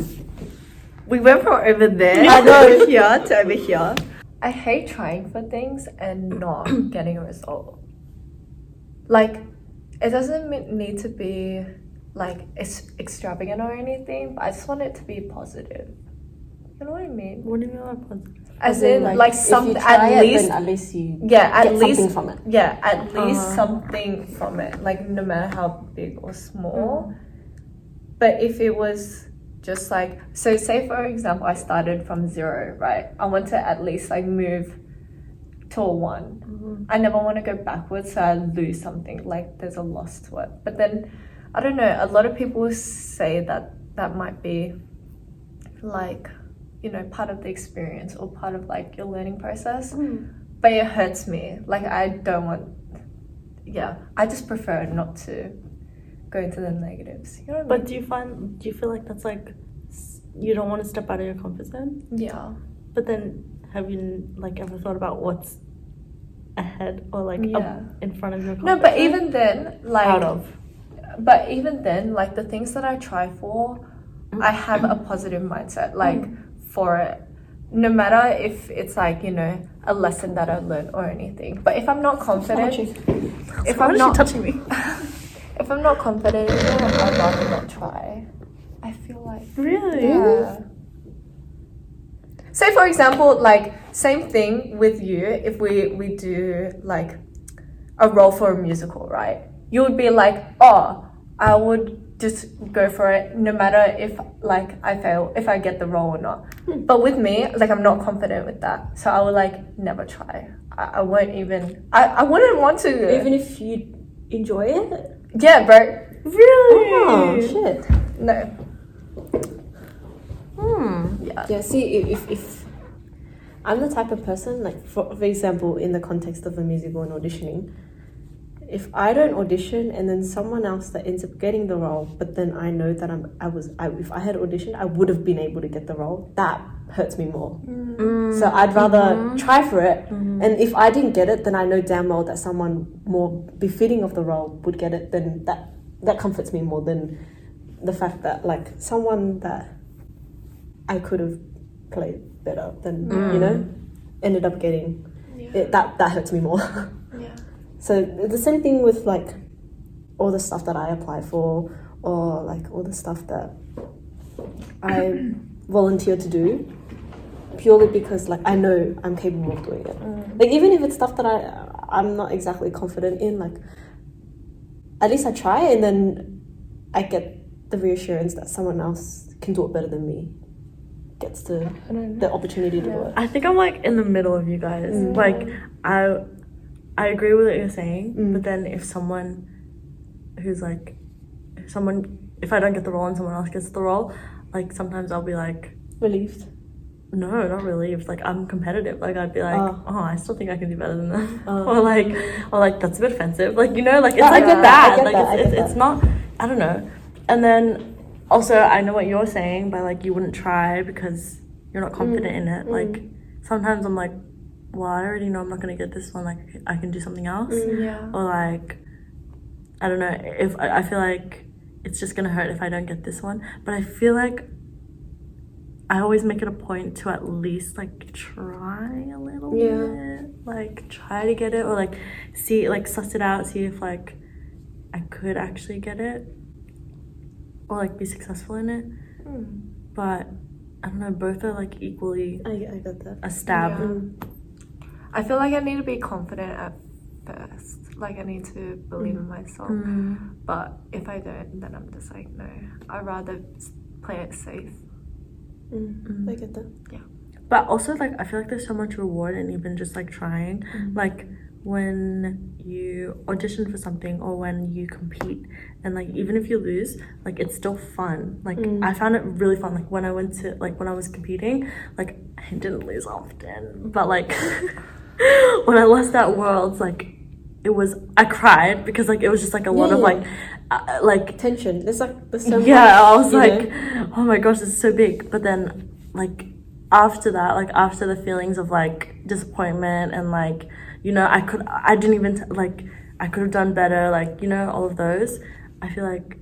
We went from over there over here to over here. I hate trying for things and not getting a result. Like, it doesn't need to be, like, extravagant or anything, but I just want it to be positive. You know what I mean? What do you mean by positive? As in, like something, at least you get something from it. Yeah, at least something from it. Like, no matter how big or small. But if it was just like, so say for example, I started from 0, right? I want to at least, like, move to a 1. I never want to go backwards, so I lose something. Like, there's a loss to it. But then, I don't know, a lot of people say that might be, like, you know, part of the experience or part of, like, your learning process, but it hurts me. Like, I don't want, I just prefer not to go into the negatives, you know what I mean? But do you feel like that's, like, you don't want to step out of your comfort zone? Yeah. But then have you, like, ever thought about what's ahead or, like, up in front of your comfort zone? No, but even then, like, the things that I try for, I have a positive mindset, like, for it, no matter if it's, like, you know, a lesson that I've learned or anything. But if I'm not confident, if I'm not confident, I'd rather not try. I feel like really, yeah. Say for example, like, same thing with you. If we do, like, a role for a musical, right? You would be like, oh, I would just go for it, no matter if, like, I fail, if I get the role or not. But with me, like, I'm not confident with that, so I would, like, never try. I won't even. I wouldn't want to. Even if you enjoy it. Yeah, bro. Really? Oh shit. No. Yeah. Yeah. See, if I'm the type of person, like, for example, in the context of a musical and auditioning, If I don't audition and then someone else that ends up getting the role, but then I know that if I had auditioned, I would have been able to get the role, that hurts me more. Mm. So I'd rather try for it. Mm-hmm. And if I didn't get it, then I know damn well that someone more befitting of the role would get it. Then that comforts me more than the fact that like someone that I could have played better than, you know, ended up getting. Yeah. That hurts me more. Yeah. So the same thing with like all the stuff that I apply for, or like all the stuff that I volunteer to do, purely because like I know I'm capable of doing it. Like even if it's stuff that I'm not exactly confident in, like at least I try, and then I get the reassurance that someone else can do it better than me, gets the opportunity to do it. I think I'm like in the middle of you guys. Like I agree with what you're saying, but then if I don't get the role and someone else gets the role, like sometimes I'll be like relieved. No, not relieved. Like I'm competitive. Like I'd be like, I still think I can do better than that. Or like that's a bit offensive. Like, you know, like it's like that. Like it's not. I don't know. And then also I know what you're saying by like you wouldn't try because you're not confident in it. Like sometimes I'm like, well, I already know I'm not going to get this one, like, I can do something else. Yeah. Or, like, I don't know, if I feel like it's just going to hurt if I don't get this one. But I feel like I always make it a point to at least, like, try a little bit. Like, try to get it, or, like, see, like, suss it out, see if, like, I could actually get it. Or, like, be successful in it. But, I don't know, both are, like, equally I got that. A stab. Yeah. I feel like I need to be confident at first. Like, I need to believe in myself. But if I don't, then I'm just like, no. I'd rather play it safe. I get that. Yeah. But also, like, I feel like there's so much reward in even just, like, trying. Like, when you audition for something or when you compete, and, like, even if you lose, like, it's still fun. Like, I found it really fun. Like, when I was competing, like, I didn't lose often. But, like... when I lost that Worlds, like, I cried because, like, it was just, like, a lot of, like... tension. There's so much. Yeah, I was like, oh, my gosh, it's so big. But then, like, after that, like, after the feelings of, like, disappointment and, like, you know, I could have done better, like, you know, all of those. I feel like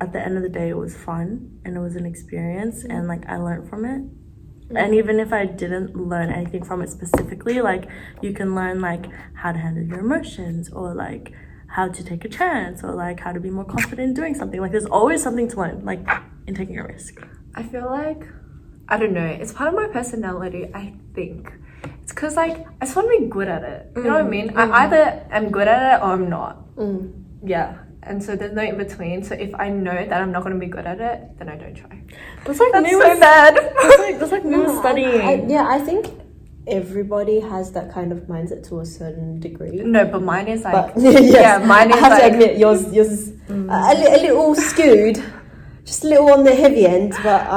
at the end of the day, it was fun and it was an experience and, like, I learned from it. And even if I didn't learn anything from it specifically, like, you can learn, like, how to handle your emotions, or, like, how to take a chance, or, like, how to be more confident in doing something. Like, there's always something to learn, like, in taking a risk. I feel like, I don't know, it's part of my personality, I think. It's because, like, I just want to be good at it. You know what I mean? I either am good at it or I'm not. Yeah. And so there's no in between. So if I know that I'm not going to be good at it, then I don't try. That's like me so bad. That's like me studying. I think everybody has that kind of mindset to a certain degree. No, but mine is like... mine is like... I have to admit, yours is a little skewed. Just a little on the heavy end. But,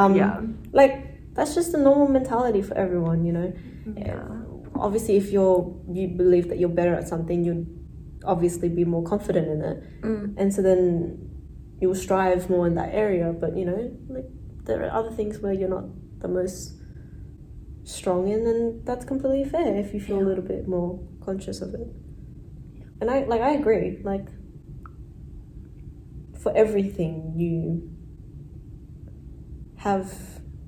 like, that's just the normal mentality for everyone, you know? Yeah. Obviously, if you believe that you're better at something, you'd obviously be more confident in it, and so then you'll strive more in that area. But, you know, like, there are other things where you're not the most strong in, and that's completely fair if you feel a little bit more conscious of it. And I agree, like, for everything you have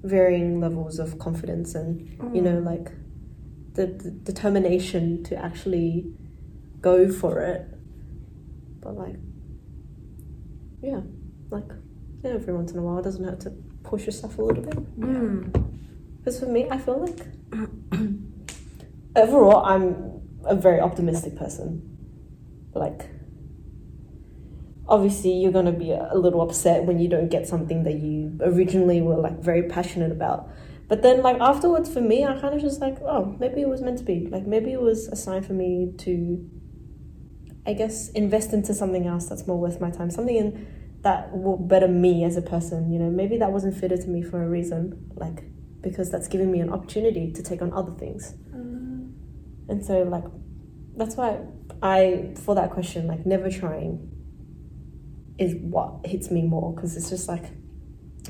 varying levels of confidence and you know, like, the determination to actually go for it. But, like, every once in a while it doesn't hurt to push yourself a little bit. Because for me, I feel like overall I'm a very optimistic person. Like, obviously you're gonna be a little upset when you don't get something that you originally were, like, very passionate about. But then, like, afterwards, for me, I kind of just like, oh, maybe it was meant to be. Like, maybe it was a sign for me to, I guess, invest into something else that's more worth my time, something that will better me as a person, you know. Maybe that wasn't fitted to me for a reason, like, because that's giving me an opportunity to take on other things. And so, like, that's why for that question, like, never trying is what hits me more, because it's just like,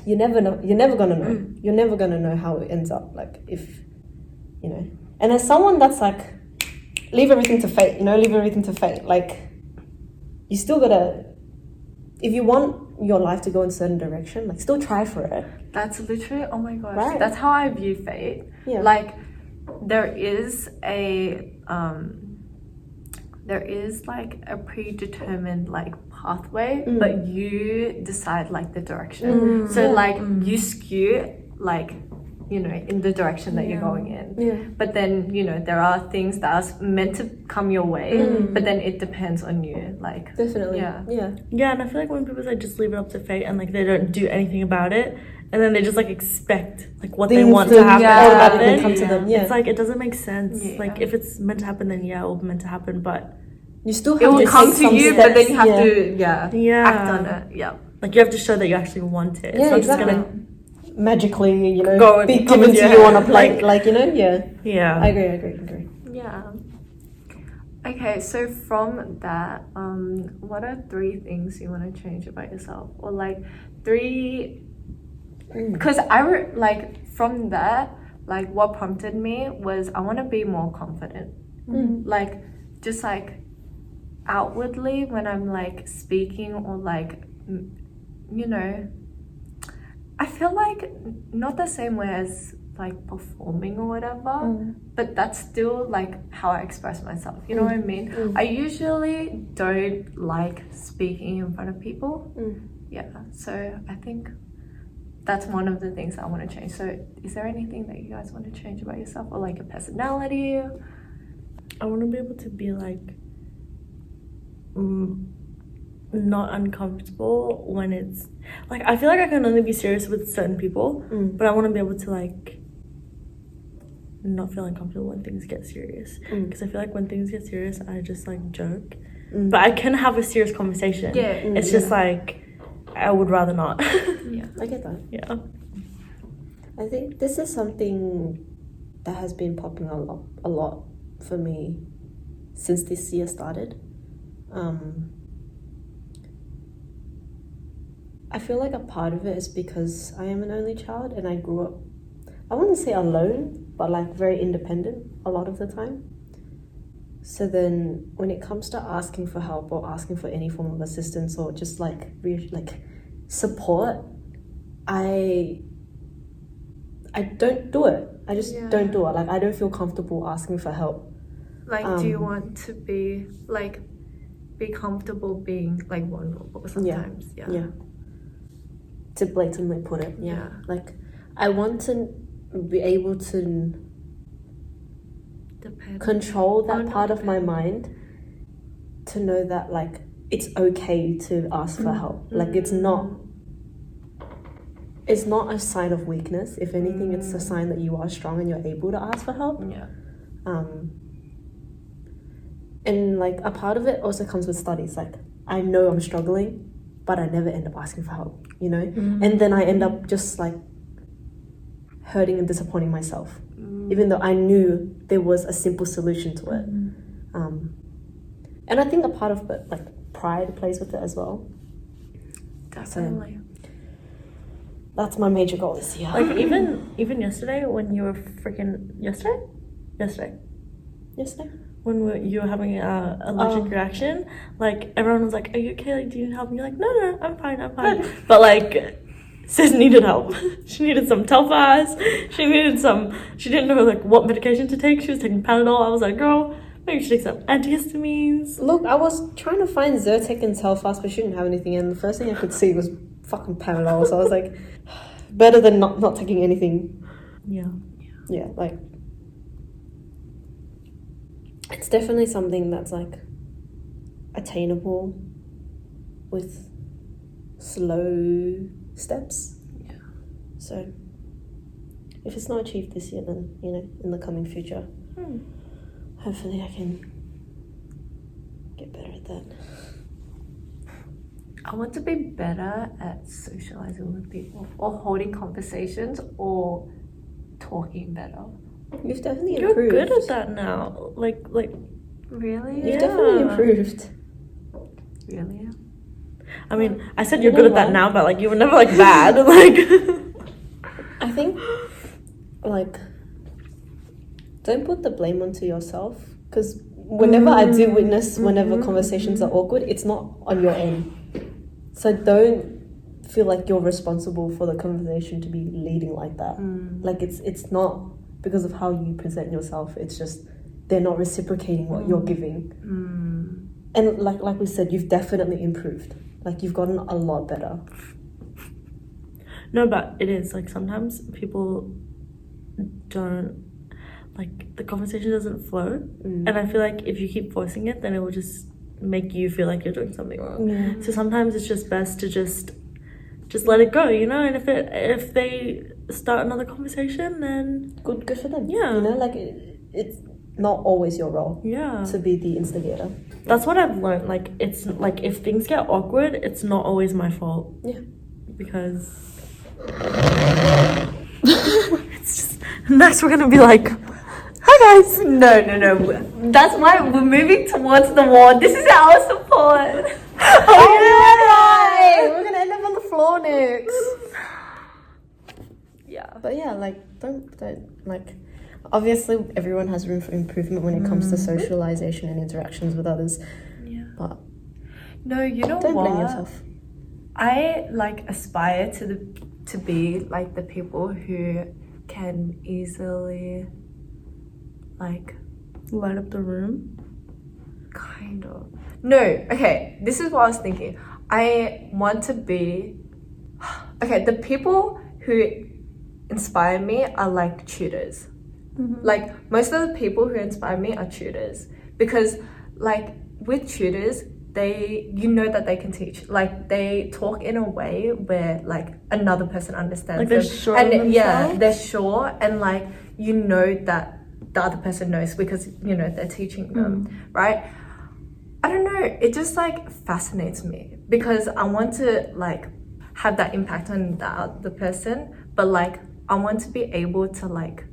you never know. You're never gonna know. You're never gonna know how it ends up. Like, if you know. And as someone that's like, leave everything to fate. You know, leave everything to fate. Like, you still gotta. If you want your life to go in a certain direction, like, still try for it. That's literally. Oh my gosh. Right? That's how I view fate. Yeah. Like, there is like a predetermined like pathway, but you decide like the direction. So like you skew like, you know, in the direction that you're going in. But then, you know, there are things that are meant to come your way, but then it depends on you. Like, definitely. Yeah. And I feel like when people say just leave it up to fate and like they don't do anything about it, and then they just like expect like what they want to happen. It come to them. It's like, it doesn't make sense. Like, if it's meant to happen, then it'll be meant to happen, but you still have to come to you, steps. But then you have to act on it. Like, you have to show that you actually want it. It's not just gonna magically, you know, go be given to you on a plate. Like, you know, I agree. Yeah. Okay, so from that, what are three things you want to change about yourself? Or like three, because like from that, like what prompted me was I want to be more confident. Like, just like outwardly when I'm like speaking or like, you know, I feel like not the same way as like performing or whatever, but that's still like how I express myself. You know what I mean? I usually don't like speaking in front of people. Yeah, so I think that's one of the things I want to change. So is there anything that you guys want to change about yourself, or like a personality? I want to be able to be like not uncomfortable when it's like, I feel like I can only be serious with certain people, but I want to be able to like not feel uncomfortable when things get serious, because I feel like when things get serious I just like joke, but I can have a serious conversation. It's just like I would rather not. I get that. I think this is something that has been popping a lot for me since this year started. I feel like a part of it is because I am an only child and I grew up, I wouldn't say alone, but like very independent a lot of the time. So then when it comes to asking for help or asking for any form of assistance or just like support, I don't do it. I just don't do it. Like, I don't feel comfortable asking for help. Like, do you want to be like, be comfortable being like vulnerable sometimes? Yeah. To blatantly put it, like, I want to be able to control that part of my mind to know that, like, it's okay to ask for help. Like, it's not a sign of weakness. If anything, it's a sign that you are strong and you're able to ask for help. And, like, a part of it also comes with studies. Like, I know I'm struggling, but I never end up asking for help, you know? And then I end up just like hurting and disappointing myself, even though I knew there was a simple solution to it. And I think a part of it, like, pride plays with it as well. Definitely. So, that's my major goal this year. Like, even yesterday when you were yesterday? When you were having an allergic reaction, like, everyone was like, are you okay? Like, do you need help? And you're like, no, I'm fine. But, like, sis needed help. She needed some Telfast. She didn't know, like, what medication to take. She was taking Panadol. I was like, girl, maybe she takes some antihistamines. Look, I was trying to find Zyrtec and Telfast, but she didn't have anything. And the first thing I could see was fucking Panadol. So I was like, better than not taking anything. Yeah, like, it's definitely something that's like attainable with slow steps. So if it's not achieved this year, then, you know, in the coming future, hopefully I can get better at that. I want to be better at socializing with people, or holding conversations, or talking better. You've definitely improved. You're good at that now. Like Really? You've definitely improved. Really? Yeah. I mean, I said you're good at that now, but like you were never like bad. I think like don't put the blame onto yourself, because whenever I do witness whenever conversations are awkward, it's not on your end. So don't feel like you're responsible for the conversation to be leading like that. Like it's not because of how you present yourself. It's just they're not reciprocating what you're giving. And like we said, you've definitely improved. Like you've gotten a lot better. No, but it is like sometimes people don't like the conversation doesn't flow, and I feel like if you keep forcing it, then it will just make you feel like you're doing something wrong. So sometimes it's just best to just let it go, you know. And if they start another conversation, then good for them. Yeah, you know, like it's not always your role. Yeah, to be the instigator. That's what I've learned. Like it's like if things get awkward, it's not always my fault. Yeah, because it's just next we're gonna be like, "Hi guys!" No. That's why we're moving towards the wall. This is our support. Oh, we're gonna end up on the floor next. Yeah, but yeah, like don't like. Obviously, everyone has room for improvement when it comes to socialization and interactions with others. Yeah. But no, you know what? Don't blame yourself. I like aspire to be like the people who can easily like light up the room. Kind of. No, okay. This is what I was thinking. I want to be the people who inspire me are like tutors. Mm-hmm. Like most of the people who inspire me are tutors, because like with tutors they that they can teach, like they talk in a way where like another person understands, like they're sure and themselves. Yeah, they're sure, and like that the other person knows because they're teaching them. Right, I don't know, it just like fascinates me because I want to like have that impact on the other person, but like I want to be able to like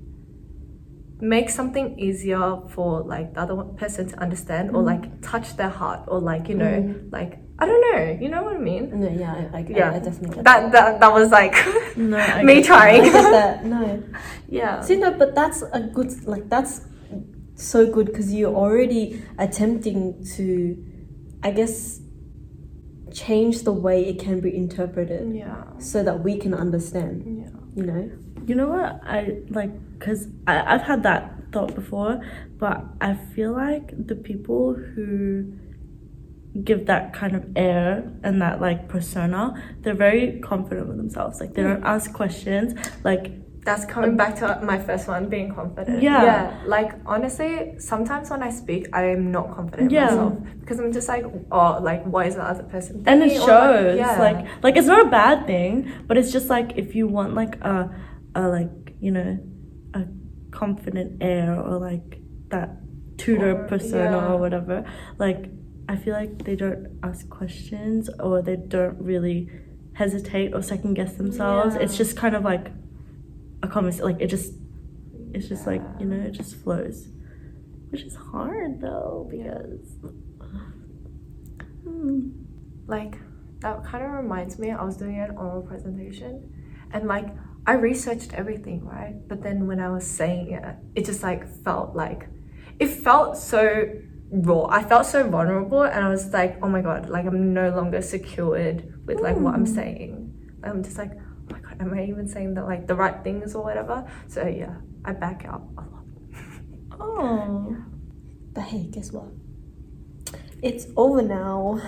make something easier for like the other person to understand, or like touch their heart, or like like I don't know, you know what I mean? No, yeah, I definitely get that was like me trying. See, no, but that's a good that's so good because you're already attempting to, I guess, change the way it can be interpreted. Yeah. So that we can understand. Yeah. You know. You know what I like, because I've had that thought before, but I feel like the people who give that kind of air and that like persona, they're very confident with themselves. Like they don't ask questions. Like that's coming back to my first one, being confident. Yeah. Like honestly, sometimes when I speak, I am not confident myself, because I'm just like, oh, like why is the other person? And it shows. Like it's not a bad thing, but it's just like if you want like a like a confident air, or like that tutor persona or whatever, like I feel like they don't ask questions, or they don't really hesitate or second guess themselves. It's just kind of like a conversation, like it's just like it just flows, which is hard though, because like that kind of reminds me, I was doing an oral presentation and like I researched everything, right? But then when I was saying it just like felt like, it felt so raw. I felt so vulnerable, and I was like, oh my God, like I'm no longer secured with like what I'm saying. I'm just like, oh my God, am I even saying that like the right things or whatever? So yeah, I back out a lot. But hey, guess what? It's over now.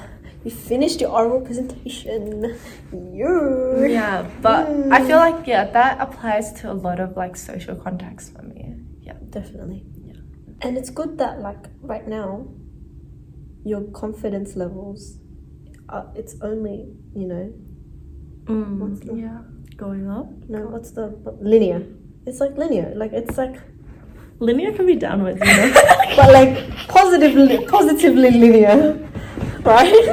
You finished your oral presentation. Yeah, but I feel like that applies to a lot of like social contacts for me. Yeah, definitely. Yeah, and it's good that like right now, your confidence levels are, it's only what's the, going up. No, what's the linear? It's like linear. Like it's like. Linear can be downwards, but like positively linear. Right?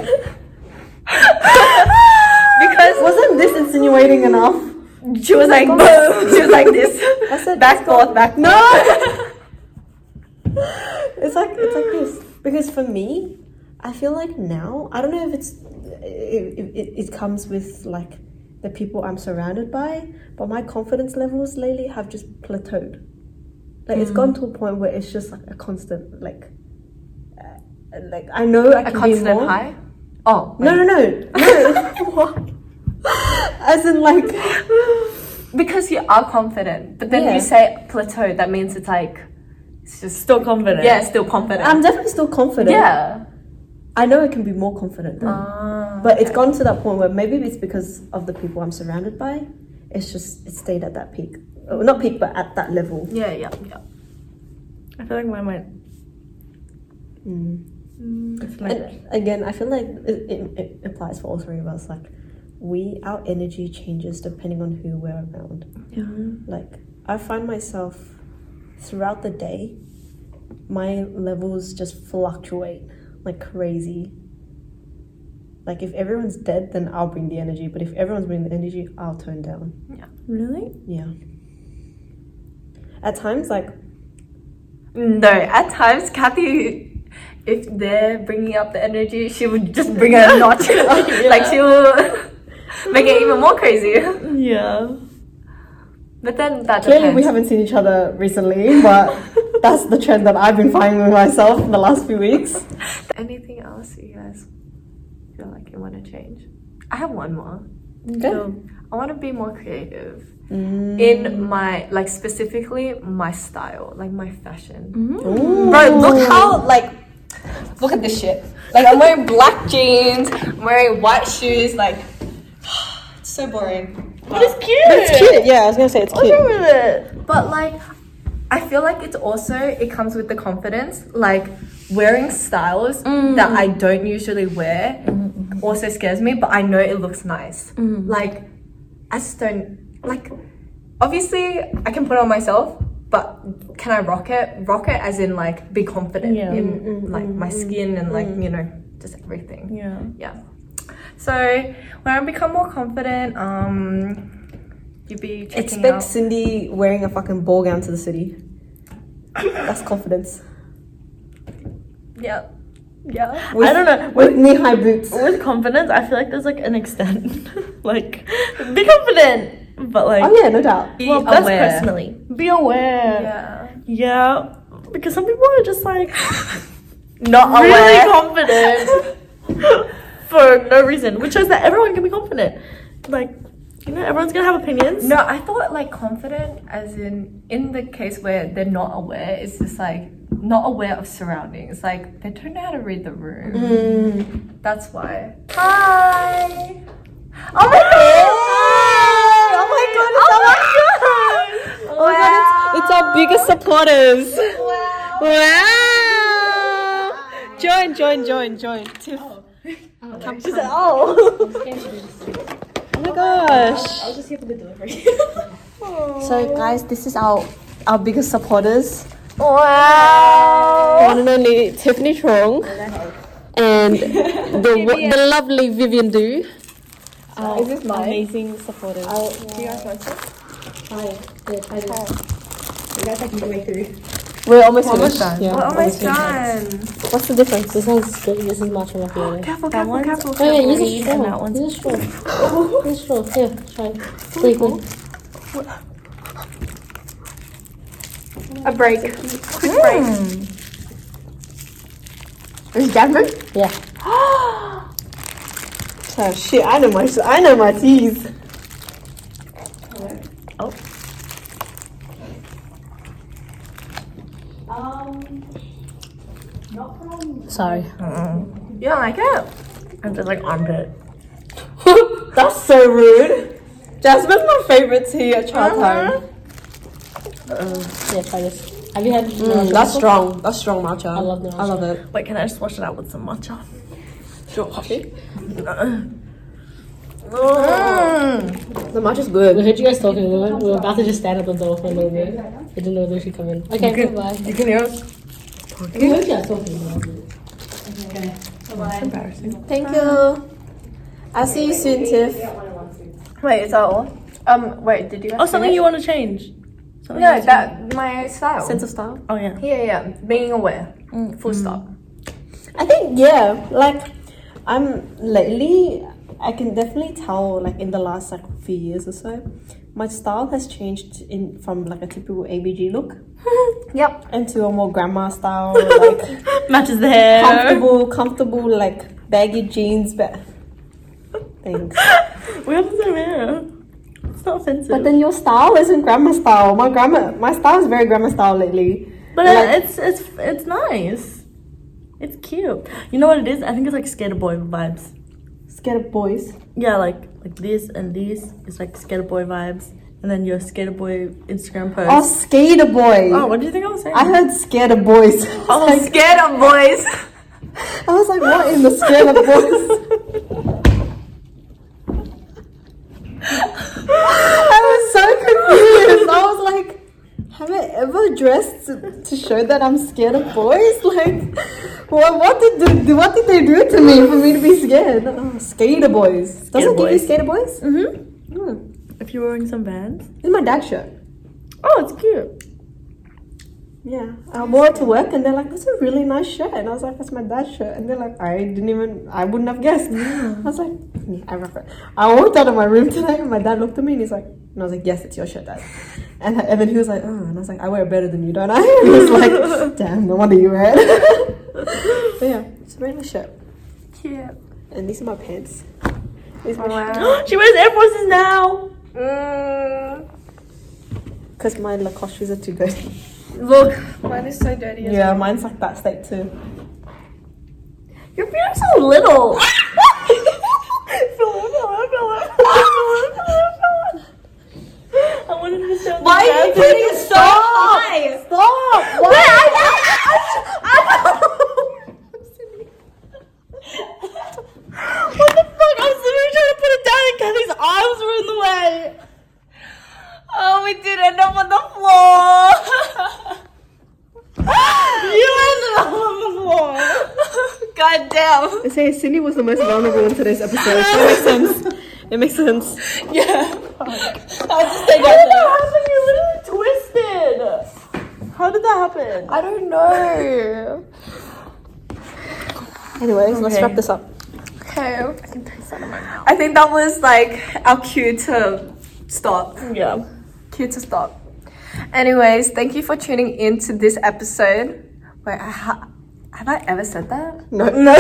Because wasn't this insinuating enough? She was like, boom. She was like this. I said back, forth, back. No. It's like this. Because for me, I feel like now, I don't know if it comes with like the people I'm surrounded by, but my confidence levels lately have just plateaued. Like it's gone to a point where it's just like a constant like I know I can do more. A constant high? Oh wait. No. As in like because you are confident, but then you say plateau, that means it's like it's just still confident. Yeah, still confident. I'm definitely still confident. Yeah. I know I can be more confident though. But it's gone to that point where maybe it's because of the people I'm surrounded by. It's just it stayed at that peak. Well, not peak but at that level. Yeah. I feel like mine might again, I feel like it applies for all three of us. Like our energy changes depending on who we're around. Yeah. Like I find myself throughout the day, my levels just fluctuate like crazy. Like if everyone's dead, then I'll bring the energy. But if everyone's bringing the energy, I'll tone down. Yeah. Really? Yeah. At times, Kathy, if they're bringing up the energy, she would just bring it a notch. Like she will make it even more crazy. Yeah. But then that clearly depends. We haven't seen each other recently, but that's the trend that I've been finding with myself in the last few weeks. Anything else you guys feel like you want to change? I have one more. Okay. So I want to be more creative in my specifically my style, like my fashion. Mm. Bro, look how look at this shit. Like I'm wearing black jeans, I'm wearing white shoes, it's so boring. But it's cute. It's cute, yeah, I was gonna say it's cute. What's wrong with it? But I feel like it's also, it comes with the confidence, wearing styles that I don't usually wear also scares me, but I know it looks nice. I just don't, obviously I can put it on myself, but can I rock it? Rock it as in be confident in my skin and just everything. Yeah. So when I become more confident, you'd be checking expect out. Cindy wearing a fucking ball gown to the city. That's confidence. Yeah. With, I don't know. With knee-high boots. With confidence, I feel like there's an extent. Be confident, but oh yeah, no doubt. Be aware. That's personally. Be aware. Yeah. Because some people are just not aware. Really confident for no reason, which shows that everyone can be confident. Everyone's gonna have opinions. No, I thought confident as in the case where they're not aware, it's just not aware of surroundings. They don't know how to read the room. That's why. Hi! Oh my god! Hi. Oh my god! Oh my god! Wow. Oh my god, it's our biggest supporters. Wow! Join. Tiff. Oh my gosh. I was just here for the delivery. So guys, this is our biggest supporters. Wow! One and only Tiffany Trong and the lovely Vivian Du. Is this mine? Amazing supporters. Do you guys want this? I do. You guys have midway through. We're almost done. Yeah, we're almost done. What's the difference? This one's good. This is much more good. Careful. Wait, use a straw. That one's use a straw. Here, try. Take one. A break. Quick break. Is it Denver? Yeah. Oh shit, I know my teas. Oh. Not from... Sorry. You don't like it? I'm just armpit. That's so rude. Jasmine's my favorite tea at childhood. Yeah, try this. Have you had matcha? That's strong matcha. I love the matcha. I love it. Wait, can I just wash it out with some matcha? Sure, coffee? No. The matcha's good. We heard you guys talking. We were about to just stand up and talk for a little bit. I didn't know they should come in. Okay, bye-bye. You can hear us talking. We heard you guys talking. Okay, bye-bye. That's embarrassing. Thank you. I'll see you soon, Tiff. Wait, is that all? Wait, did you guys something you want to change? No, my style. Sense of style? Oh, yeah. Yeah. Being aware. Full stop. I think, yeah, like I'm lately, I can definitely tell, like in the last like few years or so, my style has changed in from like a typical ABG look. Yep. Into a more grandma style, like matches the hair. Comfortable, like baggy jeans, but thanks. Where does it matter? It's not offensive. But then your style isn't grandma style. My style is very grandma style lately. But like, it's nice. It's cute. You know what it is? I think it's like skater boy vibes. Skater boys? Yeah, like this and this. It's like skater boy vibes. And then your skater boy Instagram post. Oh, skater boy. Oh, what do you think I was saying? I heard skater boys. Oh, like, skater boys. I was like, what in the skater boys? I was so confused. I was like, have I ever dressed to show that I'm scared of boys? Like, what did they do to me for me to be scared? Oh, skater boys. Skater doesn't boys. Give you skater boys? Mm-hmm. Mm. If you're wearing some Vans. This is my dad's shirt. Oh, it's cute. Yeah. I wore it to work and they're like, that's a really nice shirt. And I was like, that's my dad's shirt. And they're like, I wouldn't have guessed. Yeah. I was like, yeah, I remember. I walked out of my room today and my dad looked at me and he's like, and I was like, yes, it's your shirt, Dad. And then he was like, oh. And I was like, I wear it better than you, don't I? And he was like, damn, no wonder you wear it. But yeah, it's a very nice shirt. Cute. And these are my pants. These are my pants. She wears Air Forces now. Because my Lacoste shoes are too dirty. Look. Mine is so dirty as well. Yeah, mine's like that state too. Your feet are so little. Why are you doing it? Stop! High. Stop! Why? Wait, I what the fuck? I was literally trying to put it down and Kelly's arms were in the way. Oh, we did end up on the floor. You ended up on the floor. God damn. I say Sydney was the most vulnerable in today's episode. It makes sense. Yeah. I'll just take that. How did that happen? I don't know. Anyways, okay. Let's wrap this up. Okay. I can taste that in my mouth. I think that was like our cue to stop. Yeah. Cue to stop. Anyways, thank you for tuning in to this episode. Wait, have I ever said that? No.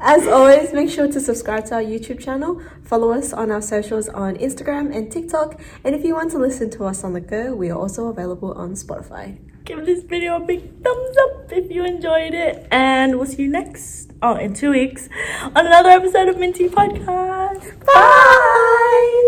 As always, make sure to subscribe to our YouTube channel, follow us on our socials on Instagram and TikTok, and if you want to listen to us on the go, we are also available on Spotify. Give this video a big thumbs up if you enjoyed it, and we'll see you in 2 weeks, on another episode of Mint-Tea Podcast. Bye!